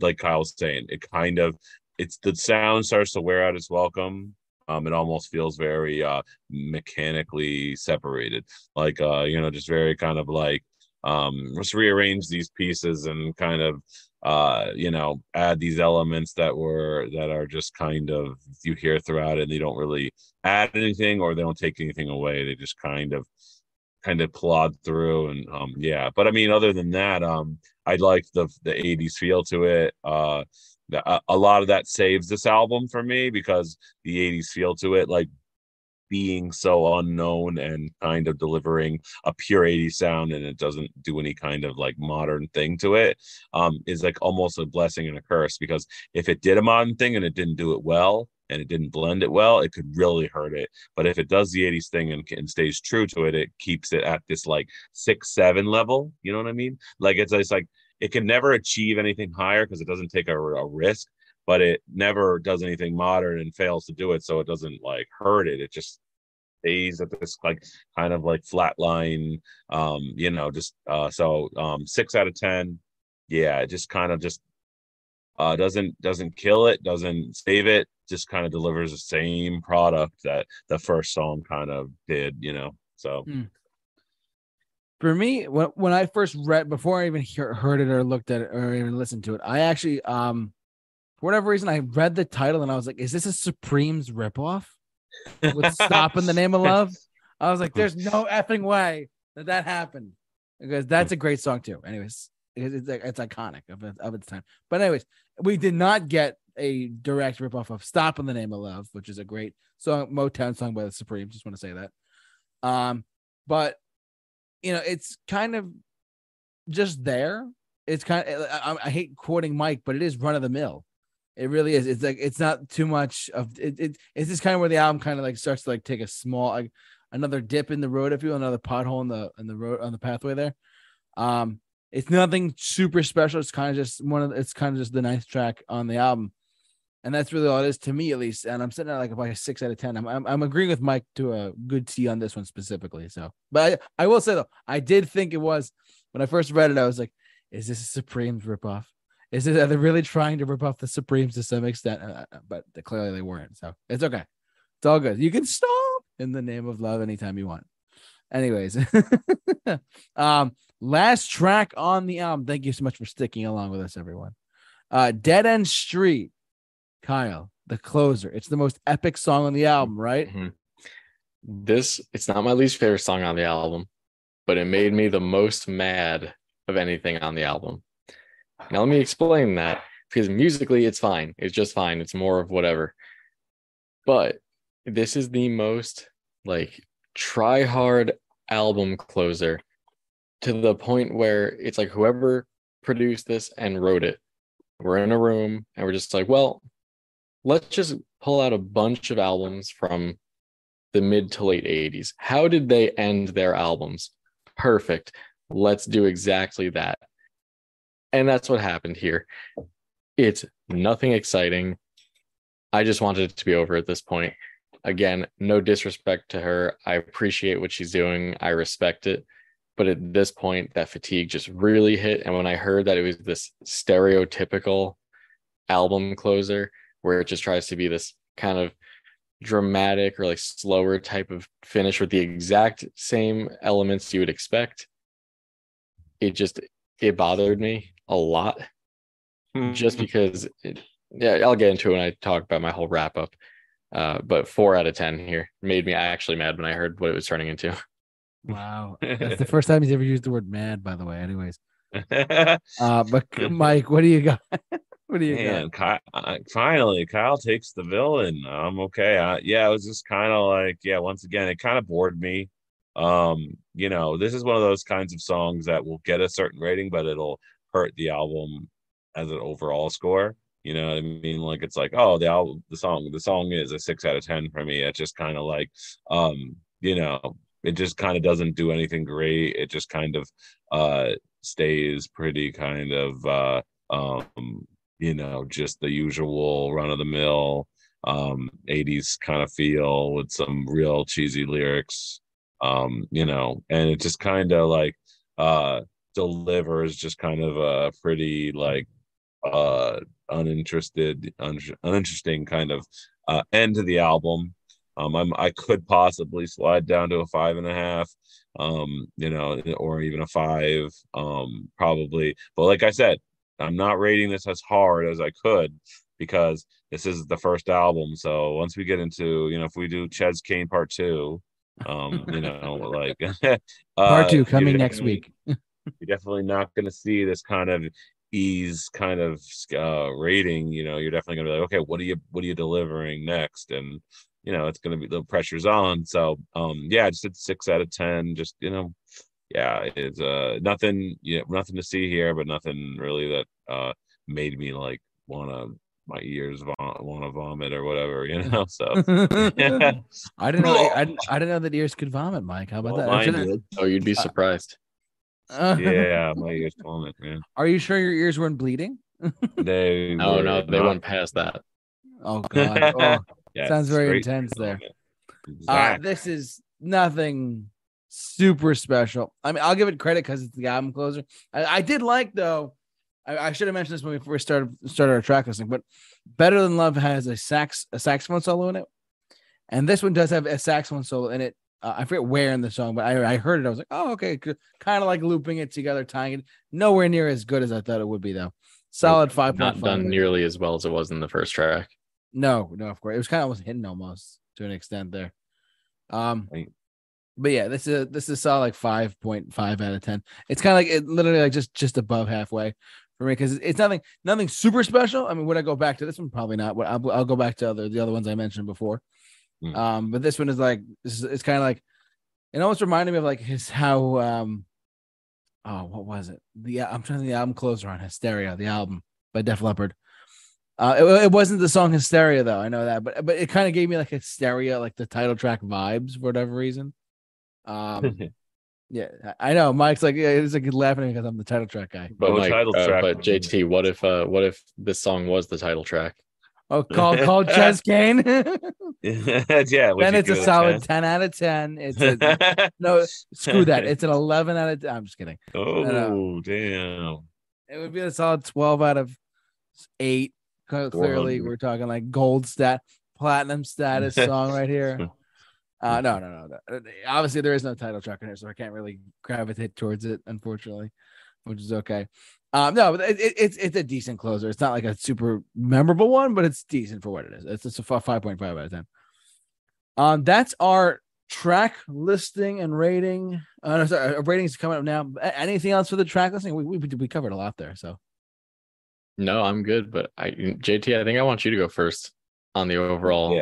Like Kyle was saying, it kind of, it's the sound starts to wear out its welcome. It almost feels very mechanically separated, like just very kind of like let's rearrange these pieces and kind of add these elements that are just kind of you hear throughout it, and they don't really add anything or they don't take anything away. They just kind of plod through and yeah. But I mean, other than that, I like the 80s feel to it. A lot of that saves this album for me because the 80s feel to it, like being so unknown and kind of delivering a pure 80s sound, and it doesn't do any kind of like modern thing to it, is like almost a blessing and a curse, because if it did a modern thing and it didn't do it well and it didn't blend it well, it could really hurt it. But if it does the 80s thing and stays true to it, it keeps it at this like 6-7 level. You know what I mean? Like it's like it can never achieve anything higher because it doesn't take a risk, but it never does anything modern and fails to do it, so it doesn't like hurt it. It just stays at this like kind of like flat line, So 6 out of 10, yeah, it just kind of just doesn't kill it, doesn't save it, just kind of delivers the same product that the first song kind of did, you know. So. Mm. For me, when I first read, before I even heard it or looked at it or even listened to it, I actually, for whatever reason, I read the title and I was like, is this a Supremes ripoff with Stop in the Name of Love? I was like, there's no effing way that happened, because that's a great song too. Anyways, it's iconic of its time. But anyways, we did not get a direct ripoff of Stop in the Name of Love, which is a great song, Motown song by the Supremes. Just want to say that. But it's kind of just there. It's kind of, I hate quoting Mike, but it is run of the mill. It really is. It's like, it's not too much of it. It's just kind of where the album kind of like starts to like take a small, like another dip in the road, if you will, another pothole in the road on the pathway there. It's nothing super special. It's kind of just the ninth track on the album. And that's really all it is to me, at least. And I'm sitting at like about a 6 out of 10. I'm agreeing with Mike to a good T on this one specifically. So, but I will say though, I did think it was, when I first read it, I was like, is this a Supremes ripoff? Are they really trying to rip off the Supremes to some extent? But clearly they weren't. So it's okay. It's all good. You can stop in the name of love anytime you want. Anyways, last track on the album. Thank you so much for sticking along with us, everyone. Dead End Street. Kyle, the closer. It's the most epic song on the album, right? Mm-hmm. It's not my least favorite song on the album, but it made me the most mad of anything on the album. Now, let me explain that, because musically, it's fine. It's just fine. It's more of whatever. But this is the most, like, try-hard album closer, to the point where it's like whoever produced this and wrote it. We're in a room and we're just like, well, let's just pull out a bunch of albums from the mid to late 80s. How did they end their albums? Perfect. Let's do exactly that. And that's what happened here. It's nothing exciting. I just wanted it to be over at this point. Again, no disrespect to her. I appreciate what she's doing. I respect it. But at this point, that fatigue just really hit. And when I heard that it was this stereotypical album closer, where it just tries to be this kind of dramatic or like slower type of finish with the exact same elements you would expect, it bothered me a lot. Just because, I'll get into it when I talk about my whole wrap up. But 4 out of 10 here made me actually mad when I heard what it was turning into. Wow. That's the first time he's ever used the word mad, by the way. Anyways. But Mike, what do you got? What do you got? Finally, Kyle takes the villain. I'm okay. It was just kind of like, once again, it kind of bored me. This is one of those kinds of songs that will get a certain rating, but it'll hurt the album as an overall score. You know what I mean? Like, it's like, oh, the song is a 6 out of 10 for me. It's just kind of like, it just kind of doesn't do anything great. It just kind of stays pretty kind of, just the usual run-of-the-mill 80s kind of feel with some real cheesy lyrics, and it just kind of like delivers just kind of a pretty like uninteresting kind of end to the album. I could possibly slide down to a 5.5, or even a 5, probably. But like I said, I'm not rating this as hard as I could because this is the first album. So once we get into, if we do Chez Kane Part 2, Part 2 coming next week. You're definitely not going to see this kind of ease kind of rating. You're definitely going to be like, okay, what are you delivering next? And it's going to be, the pressure's on. So, I just did 6 out of 10. Just, it's nothing, nothing to see here, but nothing really that made me like my ears want to vomit or whatever, So I didn't know. I didn't know that ears could vomit, Mike. How about that? Oh, you'd be surprised. My ears vomit, man. Are you sure your ears weren't bleeding? They went past that. Oh God. Oh. Yeah, sounds very intense there. Exactly. This is nothing super special. I mean, I'll give it credit because it's the album closer. I did like, though, I should have mentioned this when we first started our track listing, but Better Than Love has a saxophone solo in it. And this one does have a saxophone solo in it. I forget where in the song, but I heard it. I was like, oh, okay. Kind of like looping it together, tying it. Nowhere near as good as I thought it would be, though. Solid 5.5. Not done nearly as well as it was in the first track. No, of course. It was kind of almost hidden almost to an extent there. But yeah, this is solid like 5.5 out of 10. It's kind of like it literally like just above halfway for me because it's nothing super special. I mean, would I go back to this one? Probably not. I'll go back to the other ones I mentioned before. But this one is like it's kind of like it almost reminded me of like what was it? I'm trying to think the album closer on Hysteria, the album by Def Leppard. It wasn't the song Hysteria, though. I know that, but it kind of gave me like Hysteria, like the title track vibes for whatever reason. I know Mike's like it's like laughing because I'm the title track guy. But Mike, but JT, what if this song was the title track? Oh, call Chez Kane. Then it's a solid 10 out of 10. It's a, no, screw that. It's an 11 out of 10. I'm just kidding. Oh damn! It would be a solid 12 out of 8. Clearly we're talking like gold stat platinum status song right here. No, obviously there is no title track in here, so I can't really gravitate towards it, unfortunately, which is okay. But it's a decent closer. It's not like a super memorable one, but it's decent for what it is. It's just a 5.5 out of 10. That's our track listing and rating. Our ratings coming up now. Anything else for the track listing? We covered a lot there, so. No, I'm good, but JT, I think I want you to go first on the overall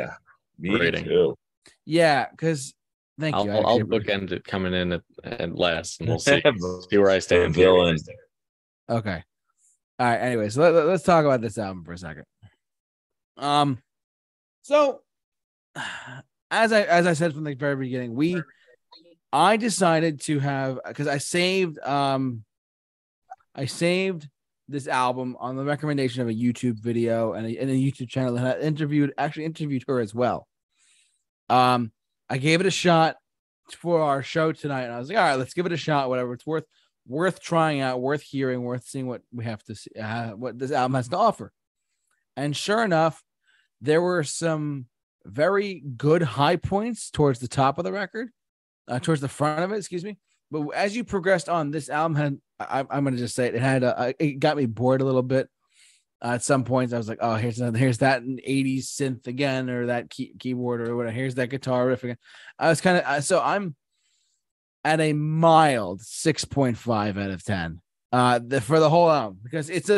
rating. Too. Yeah, because thank you. I'll bookend it coming in at last, and we'll see where I stand. Villain. Okay, All right. Anyway, so let's talk about this album for a second. So as I said from the very beginning, I decided to have, because I saved this album on the recommendation of a YouTube video and a YouTube channel, and I interviewed her as well. I gave it a shot for our show tonight, and I was like, all right, let's give it a shot, whatever. It's worth trying out, worth hearing, worth seeing what we have to see, what this album has to offer. And sure enough, there were some very good high points towards the top of the record, towards the front of it, excuse me. But as you progressed on, this album had, I'm going to just say it, it got me bored a little bit. At some points, I was like, oh, here's that 80s synth again, or that keyboard or whatever. Here's that guitar riff again. I was kind of, so I'm at a mild 6.5 out of 10 for the whole album, because it's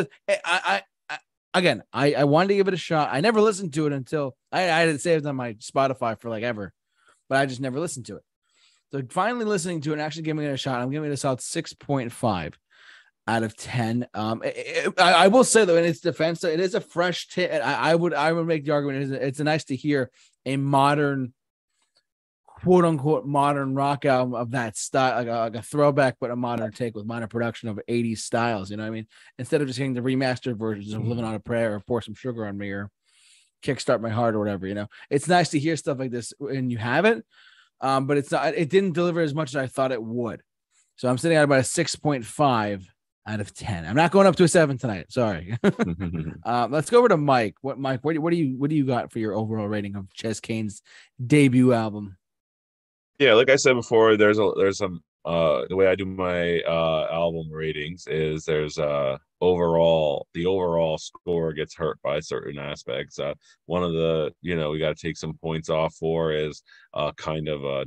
I wanted to give it a shot. I never listened to it until I didn't save it on my Spotify for like ever, but I just never listened to it. So finally listening to it and actually giving it a shot, I'm giving it a solid 6.5 out of 10. I will say, though, in its defense, so it is a fresh take. I would make the argument it's nice to hear a modern, quote unquote, modern rock album of that style, like a throwback, but a modern take with modern production of 80s styles. You know what I mean? Instead of just hearing the remastered versions of Living on a Prayer or Pour Some Sugar on Me or Kickstart My Heart or whatever, you know, it's nice to hear stuff like this and you have it. But it's not, it didn't deliver as much as I thought it would. So I'm sitting at about a 6.5 out of 10. I'm not going up to a 7 tonight. Sorry. Let's go over to Mike. What do you got for your overall rating of Chez Kane's debut album? Yeah, like I said before, there's some the way I do my album ratings is the overall score gets hurt by certain aspects. One of the, you know, we got to take some points off for is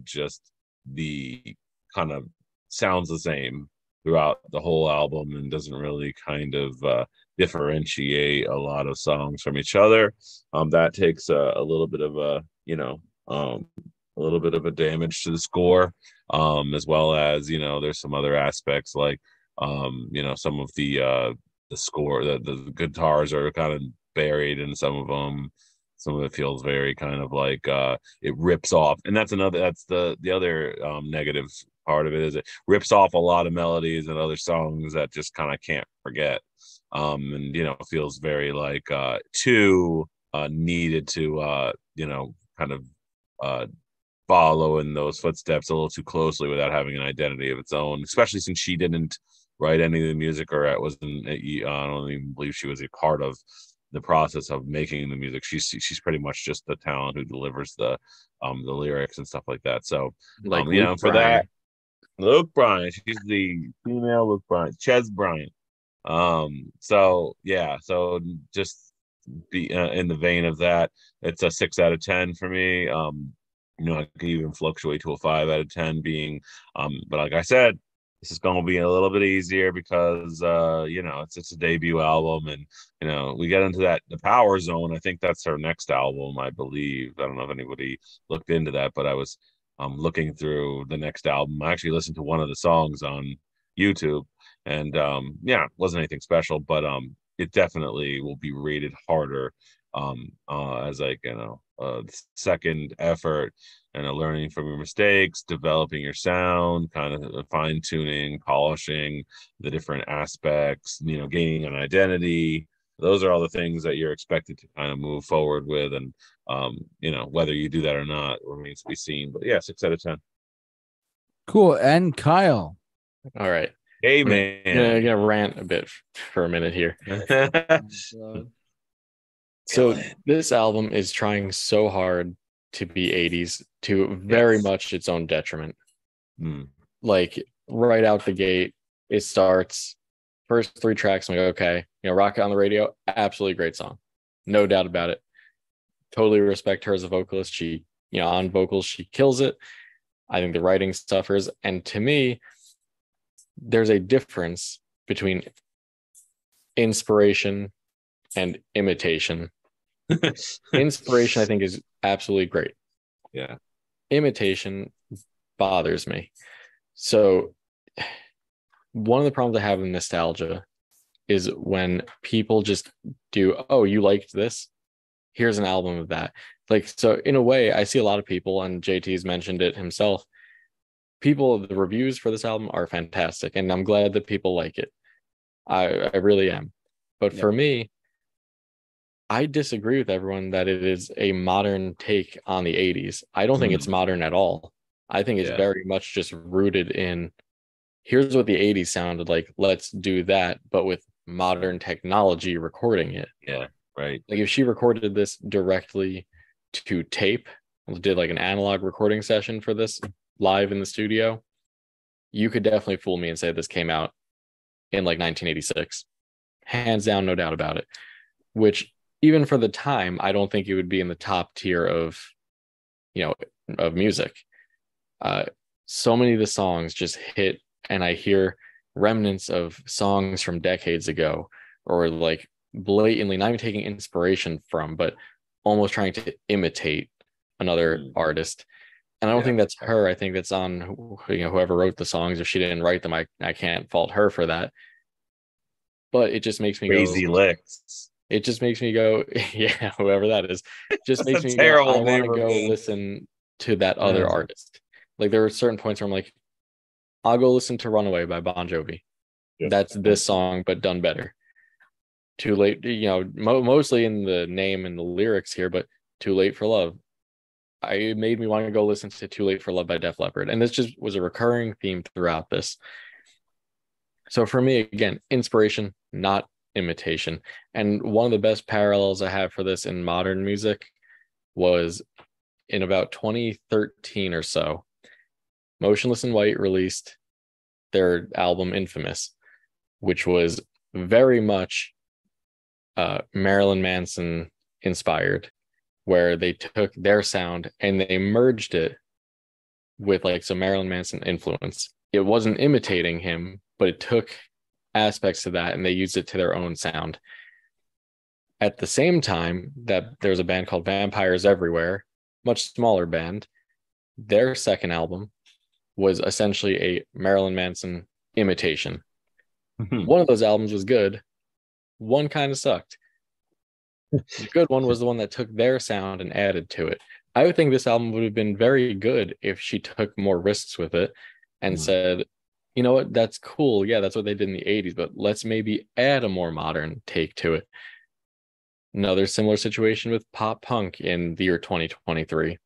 just the kind of sounds the same throughout the whole album and doesn't really kind of differentiate a lot of songs from each other. That takes a little bit of a, you know, a little bit of a damage to the score, as well as, you know, there's some other aspects like, you know, some of the score, the guitars are kind of buried in some of them. Some of it feels very kind of like it rips off. And that's the other negative part of it is it rips off a lot of melodies and other songs that just kind of can't forget. And, you know, it feels very like too needed to, you know, kind of follow in those footsteps a little too closely without having an identity of its own, especially since she didn't write any of the music, or I don't even believe she was a part of the process of making the music. She's pretty much just the talent who delivers the lyrics and stuff like that. So like you know, for that, Luke Bryan, she's the female Luke Bryan, Chez Bryan. So just be in the vein of that, it's a 6 out of 10 for me. You know, I could even fluctuate to a 5 out of 10 being, but like I said, this is going to be a little bit easier because, you know, it's a debut album, and, you know, we get into the Power Zone. I think that's her next album, I believe. I don't know if anybody looked into that, but I was looking through the next album. I actually listened to one of the songs on YouTube, and it wasn't anything special, but it definitely will be rated harder as like, you know, second effort and learning from your mistakes, developing your sound, kind of fine tuning, polishing the different aspects, you know, gaining an identity. Those are all the things that you're expected to kind of move forward with. And, you know, whether you do that or not remains to be seen, but yeah, 6 out of 10. Cool. And Kyle. All right. Hey, man. I'm going to rant a bit for a minute here. So this album is trying so hard to be 80s to very much its own detriment. Like right out the gate, it starts first 3 tracks. I'm like, okay, you know, Rock It on the Radio, absolutely great song. No doubt about it. Totally respect her as a vocalist. She, you know, on vocals, she kills it. I think the writing suffers. And to me, there's a difference between inspiration and imitation. Inspiration, I think, is absolutely great. Yeah. Imitation bothers me. So one of the problems I have with nostalgia is when people just do, oh, you liked this? Here's an album of that. Like, so in a way, I see a lot of people, and JT's mentioned it himself, people, the reviews for this album are fantastic, and I'm glad that people like it. I really am. But for me, I disagree with everyone that it is a modern take on the 80s. I don't think it's modern at all. I think it's very much just rooted in, here's what the 80s sounded like, let's do that, but with modern technology recording it. Yeah, right. Like if she recorded this directly to tape, did like an analog recording session for this live in the studio, you could definitely fool me and say this came out in like 1986. Hands down, no doubt about it. Which, even for the time, I don't think it would be in the top tier of, you know, of music. So many of the songs just hit, and I hear remnants of songs from decades ago, or like blatantly not even taking inspiration from, but almost trying to imitate another artist. And I don't think that's her. I think that's on, you know, whoever wrote the songs. If she didn't write them, I can't fault her for that. But it just makes me Crazy Licks. It just makes me go, yeah, whoever that is, just makes me go, I want to go listen to that other artist. Like there are certain points where I'm like, I'll go listen to Runaway by Bon Jovi. Yeah. That's this song, but done better. Too Late, you know, mostly in the name and the lyrics here, but Too Late for Love. It made me want to go listen to Too Late for Love by Def Leppard. And this just was a recurring theme throughout this. So for me, again, inspiration, not imitation. And one of the best parallels I have for this in modern music was in about 2013 or so, Motionless in White released their album Infamous, which was very much Marilyn Manson inspired, where they took their sound and they merged it with like some Marilyn Manson influence. It wasn't imitating him, but it took aspects of that and they used it to their own sound. At the same time, that there's a band called Vampires Everywhere, much smaller band. Their second album was essentially a Marilyn Manson imitation. One of those albums was good. One kind of sucked. The good one was the one that took their sound and added to it. I would think this album would have been very good if she took more risks with it and said, you know what, that's cool. Yeah, that's what they did in the 80s, but let's maybe add a more modern take to it. Another similar situation with pop punk in the year 2023.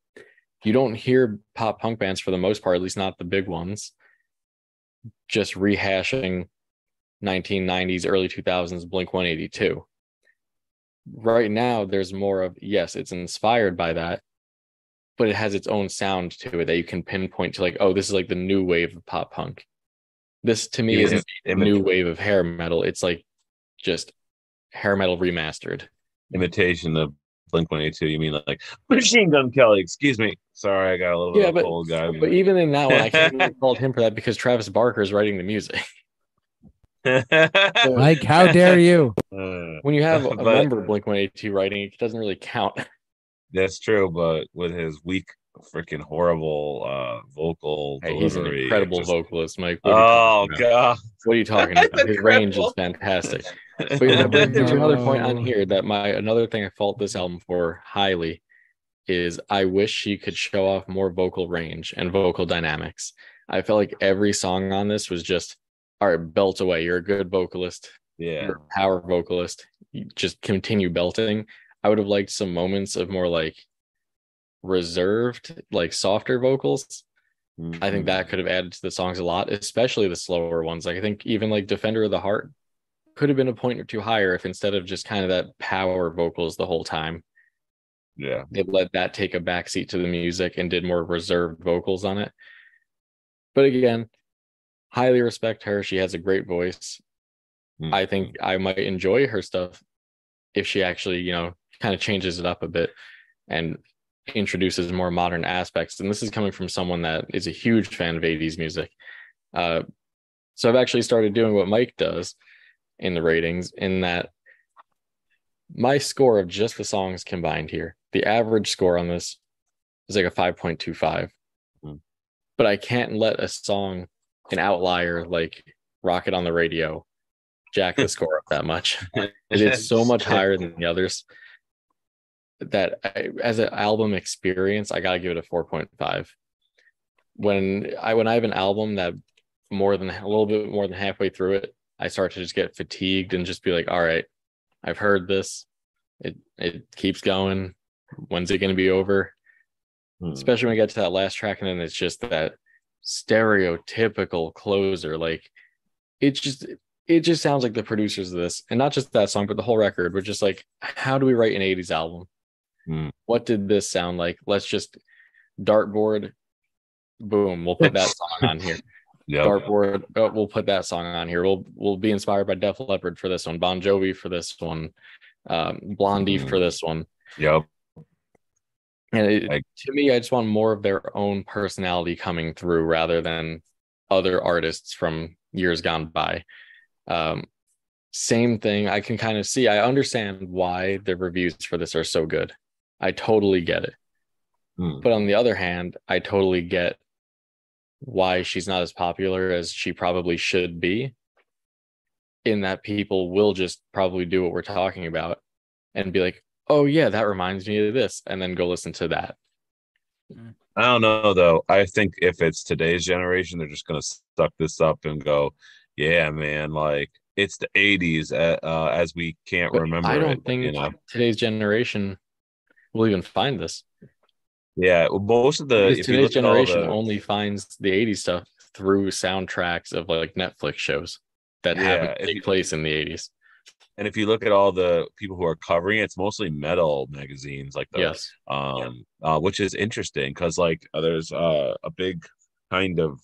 You don't hear pop punk bands, for the most part, at least not the big ones, just rehashing 1990s, early 2000s Blink-182. Right now, there's more of, yes, it's inspired by that, but it has its own sound to it that you can pinpoint to like, oh, this is like the new wave of pop punk. This to me isn't a new wave of hair metal. It's like just hair metal remastered. Imitation of Blink-182. You mean like Machine Gun Kelly? Excuse me. Sorry, I got a little bit of a cold guy. But even in that one, I can't really fault him for that because Travis Barker is writing the music. Mike, how dare you? When you have a member of Blink-182 writing, it doesn't really count. That's true, but with his weak, freaking horrible vocal delivery. He's an incredible vocalist, Mike. Oh god, what are you talking about? His range is fantastic. But there's another point on here that another thing I fault this album for highly is I wish she could show off more vocal range and vocal dynamics. I felt like every song on this was just, all right, belt away, you're a good vocalist, you're a power vocalist, you just continue belting. I would have liked some moments of more like reserved, like softer vocals. I think that could have added to the songs a lot, especially the slower ones. Like I think even like Defender of the Heart could have been a point or two higher if instead of just kind of that power vocals the whole time, they let that take a backseat to the music and did more reserved vocals on it. But again, highly respect her. She has a great voice. I think I might enjoy her stuff if she actually, you know, kind of changes it up a bit and introduces more modern aspects. And this is coming from someone that is a huge fan of 80s music. So I've actually started doing what Mike does in the ratings, in that my score of just the songs combined here, the average score on this is like a 5.25. But I can't let a song, an outlier like Rocket on the Radio, jack the score up that much. It is so much higher than the others that I, as an album experience, I got to give it a 4.5. When I have an album that a little bit more than halfway through it, I start to just get fatigued and just be like, all right, I've heard this. It keeps going. When's it going to be over? Especially when I get to that last track and then it's just that stereotypical closer. Like it just sounds like the producers of this, and not just that song, but the whole record, were just like, how do we write an 80s album? What did this sound like? Let's just dartboard. Boom. We'll put that song on here. Yep. Dartboard. Oh, we'll put that song on here. We'll be inspired by Def Leppard for this one, Bon Jovi for this one, Blondie for this one. Yep. And to me, I just want more of their own personality coming through rather than other artists from years gone by. Same thing. I can kind of see. I understand why the reviews for this are so good. I totally get it. But on the other hand, I totally get why she's not as popular as she probably should be, in that people will just probably do what we're talking about and be like, oh yeah, that reminds me of this, and then go listen to that. I don't know though. I think if it's today's generation, they're just going to suck this up and go, yeah, man, like it's the 80s as we can't remember it. I don't think today's generation will even find this. Yeah, well, most of the today's generation only finds the 80s stuff through soundtracks of like Netflix shows that haven't taken place in the 80s. And if you look at all the people who are covering it, it's mostly metal magazines like those. Yes. Which is interesting because like there's a big kind of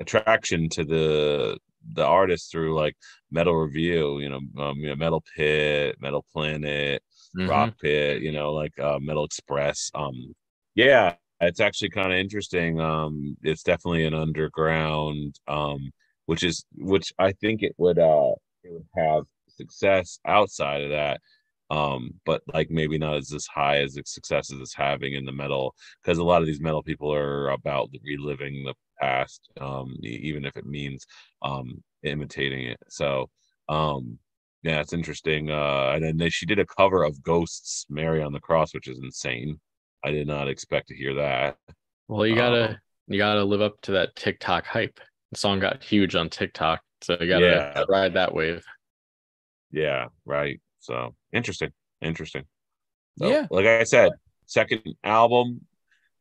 attraction to the artists through like Metal Review, Metal Pit, Metal Planet, Rock Pit, like Metal Express. Yeah, it's actually kind of interesting. It's definitely an underground, which I think it would have success outside of that, but like maybe not as high as the success as it's having in the metal, because a lot of these metal people are about reliving the past, even if it means imitating it. So yeah, it's interesting. And then she did a cover of Ghost's Mary on the Cross, which is insane. I did not expect to hear that. Well, you gotta live up to that TikTok hype. The song got huge on TikTok, so you gotta ride that wave. Yeah, right. So interesting. So, yeah, like I said, second album,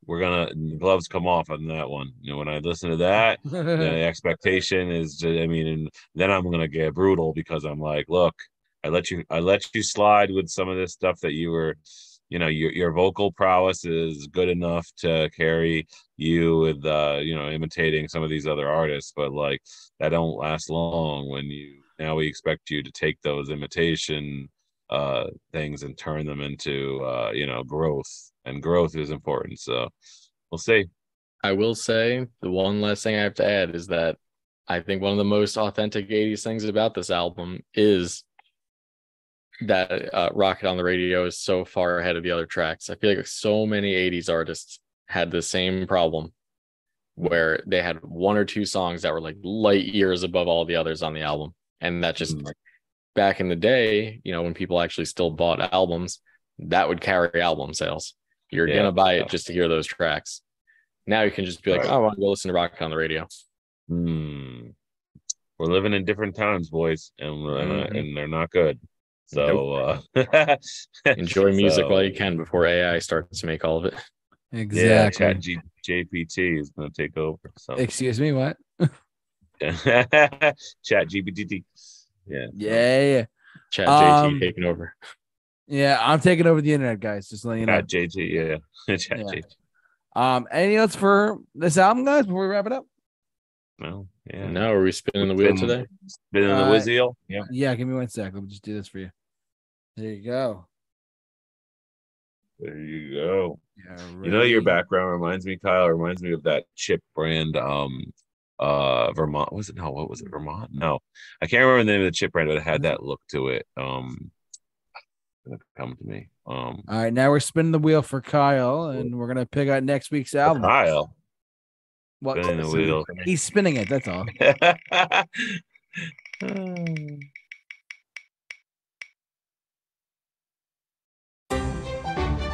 we're gonna gloves come off on that one. When I listen to that, the expectation is just, and then I'm gonna get brutal because I'm like, look, I let you slide with some of this stuff that you were, your vocal prowess is good enough to carry you with imitating some of these other artists, but like that don't last long when you. Now we expect you to take those imitation things and turn them into, growth. And growth is important. So we'll see. I will say the one last thing I have to add is that I think one of the most authentic 80s things about this album is that Rocket on the Radio is so far ahead of the other tracks. I feel like so many 80s artists had the same problem, where they had one or two songs that were like light years above all the others on the album. And that just back in the day, when people actually still bought albums, that would carry album sales. You're going to buy it just to hear those tracks. Now you can just be like, I want to go listen to Rock on the Radio. We're living in different times, boys, and they're not good. So enjoy music while you can before AI starts to make all of it. Exactly. Yeah, ChatGPT is going to take over. So. Excuse me, what? ChatGPT. Yeah. Chat JT taking over. Yeah, I'm taking over the internet, guys. Just letting you know. JT, yeah. Chat JT. Anything else for this album, guys, before we wrap it up? Well, yeah. No, are we spinning the wheel today? Spinning the wheel? Yeah. Yeah, give me one sec. Let me just do this for you. There you go. Yeah, right. Your background reminds me, Kyle, of that chip brand, Vermont. What was it? Vermont? No, I can't remember the name of the chip brand, but it had that look to it. It's gonna come to me. All right, now we're spinning the wheel for Kyle, and we're gonna pick out next week's album. Kyle, what? Spinning the wheel. He's spinning it. That's all.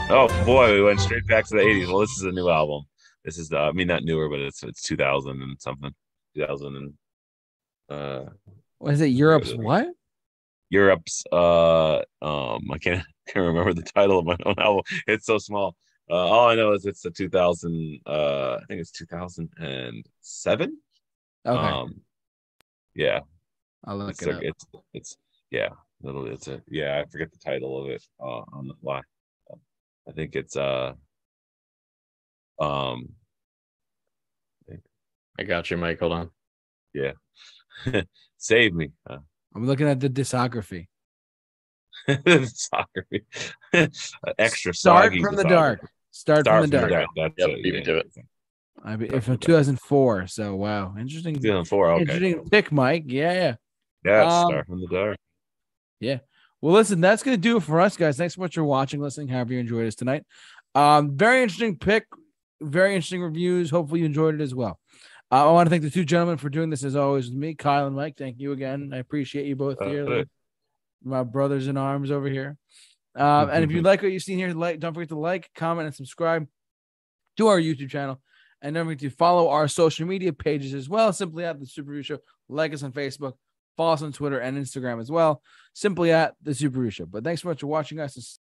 Oh boy, we went straight back to the 80s. Well, this is a new album. This is, I mean, not newer, but it's 2000 and something. 2000 and was it Europe's what? Europe's I can't remember the title of my own album. It's so small. All I know is it's the 2000. I think it's 2007. Okay. Yeah. I'll look it up. It's yeah. I forget the title of it on the fly. I think it's I got you, Mike. Hold on. Yeah. Save me. I'm looking at the discography. Extra Start from the Dark. Start from the dark. That's from 2004. So wow. Interesting. 2004. Okay. Interesting pick, Mike. Yeah. Yeah. Start from the Dark. Yeah. Well, listen, that's going to do it for us, guys. Thanks so much for watching, listening, however you enjoyed us tonight. Very interesting pick, very interesting reviews. Hopefully you enjoyed it as well. I want to thank the two gentlemen for doing this as always with me, Kyle and Mike. Thank you again. I appreciate you both here. Like, my brothers in arms over here. And if you like what you've seen here, don't forget to like, comment, and subscribe to our YouTube channel. And don't forget to follow our social media pages as well. Simply at The Super Review Show. Like us on Facebook. Follow us on Twitter and Instagram as well. Simply at The Super Review Show. But thanks so much for watching us.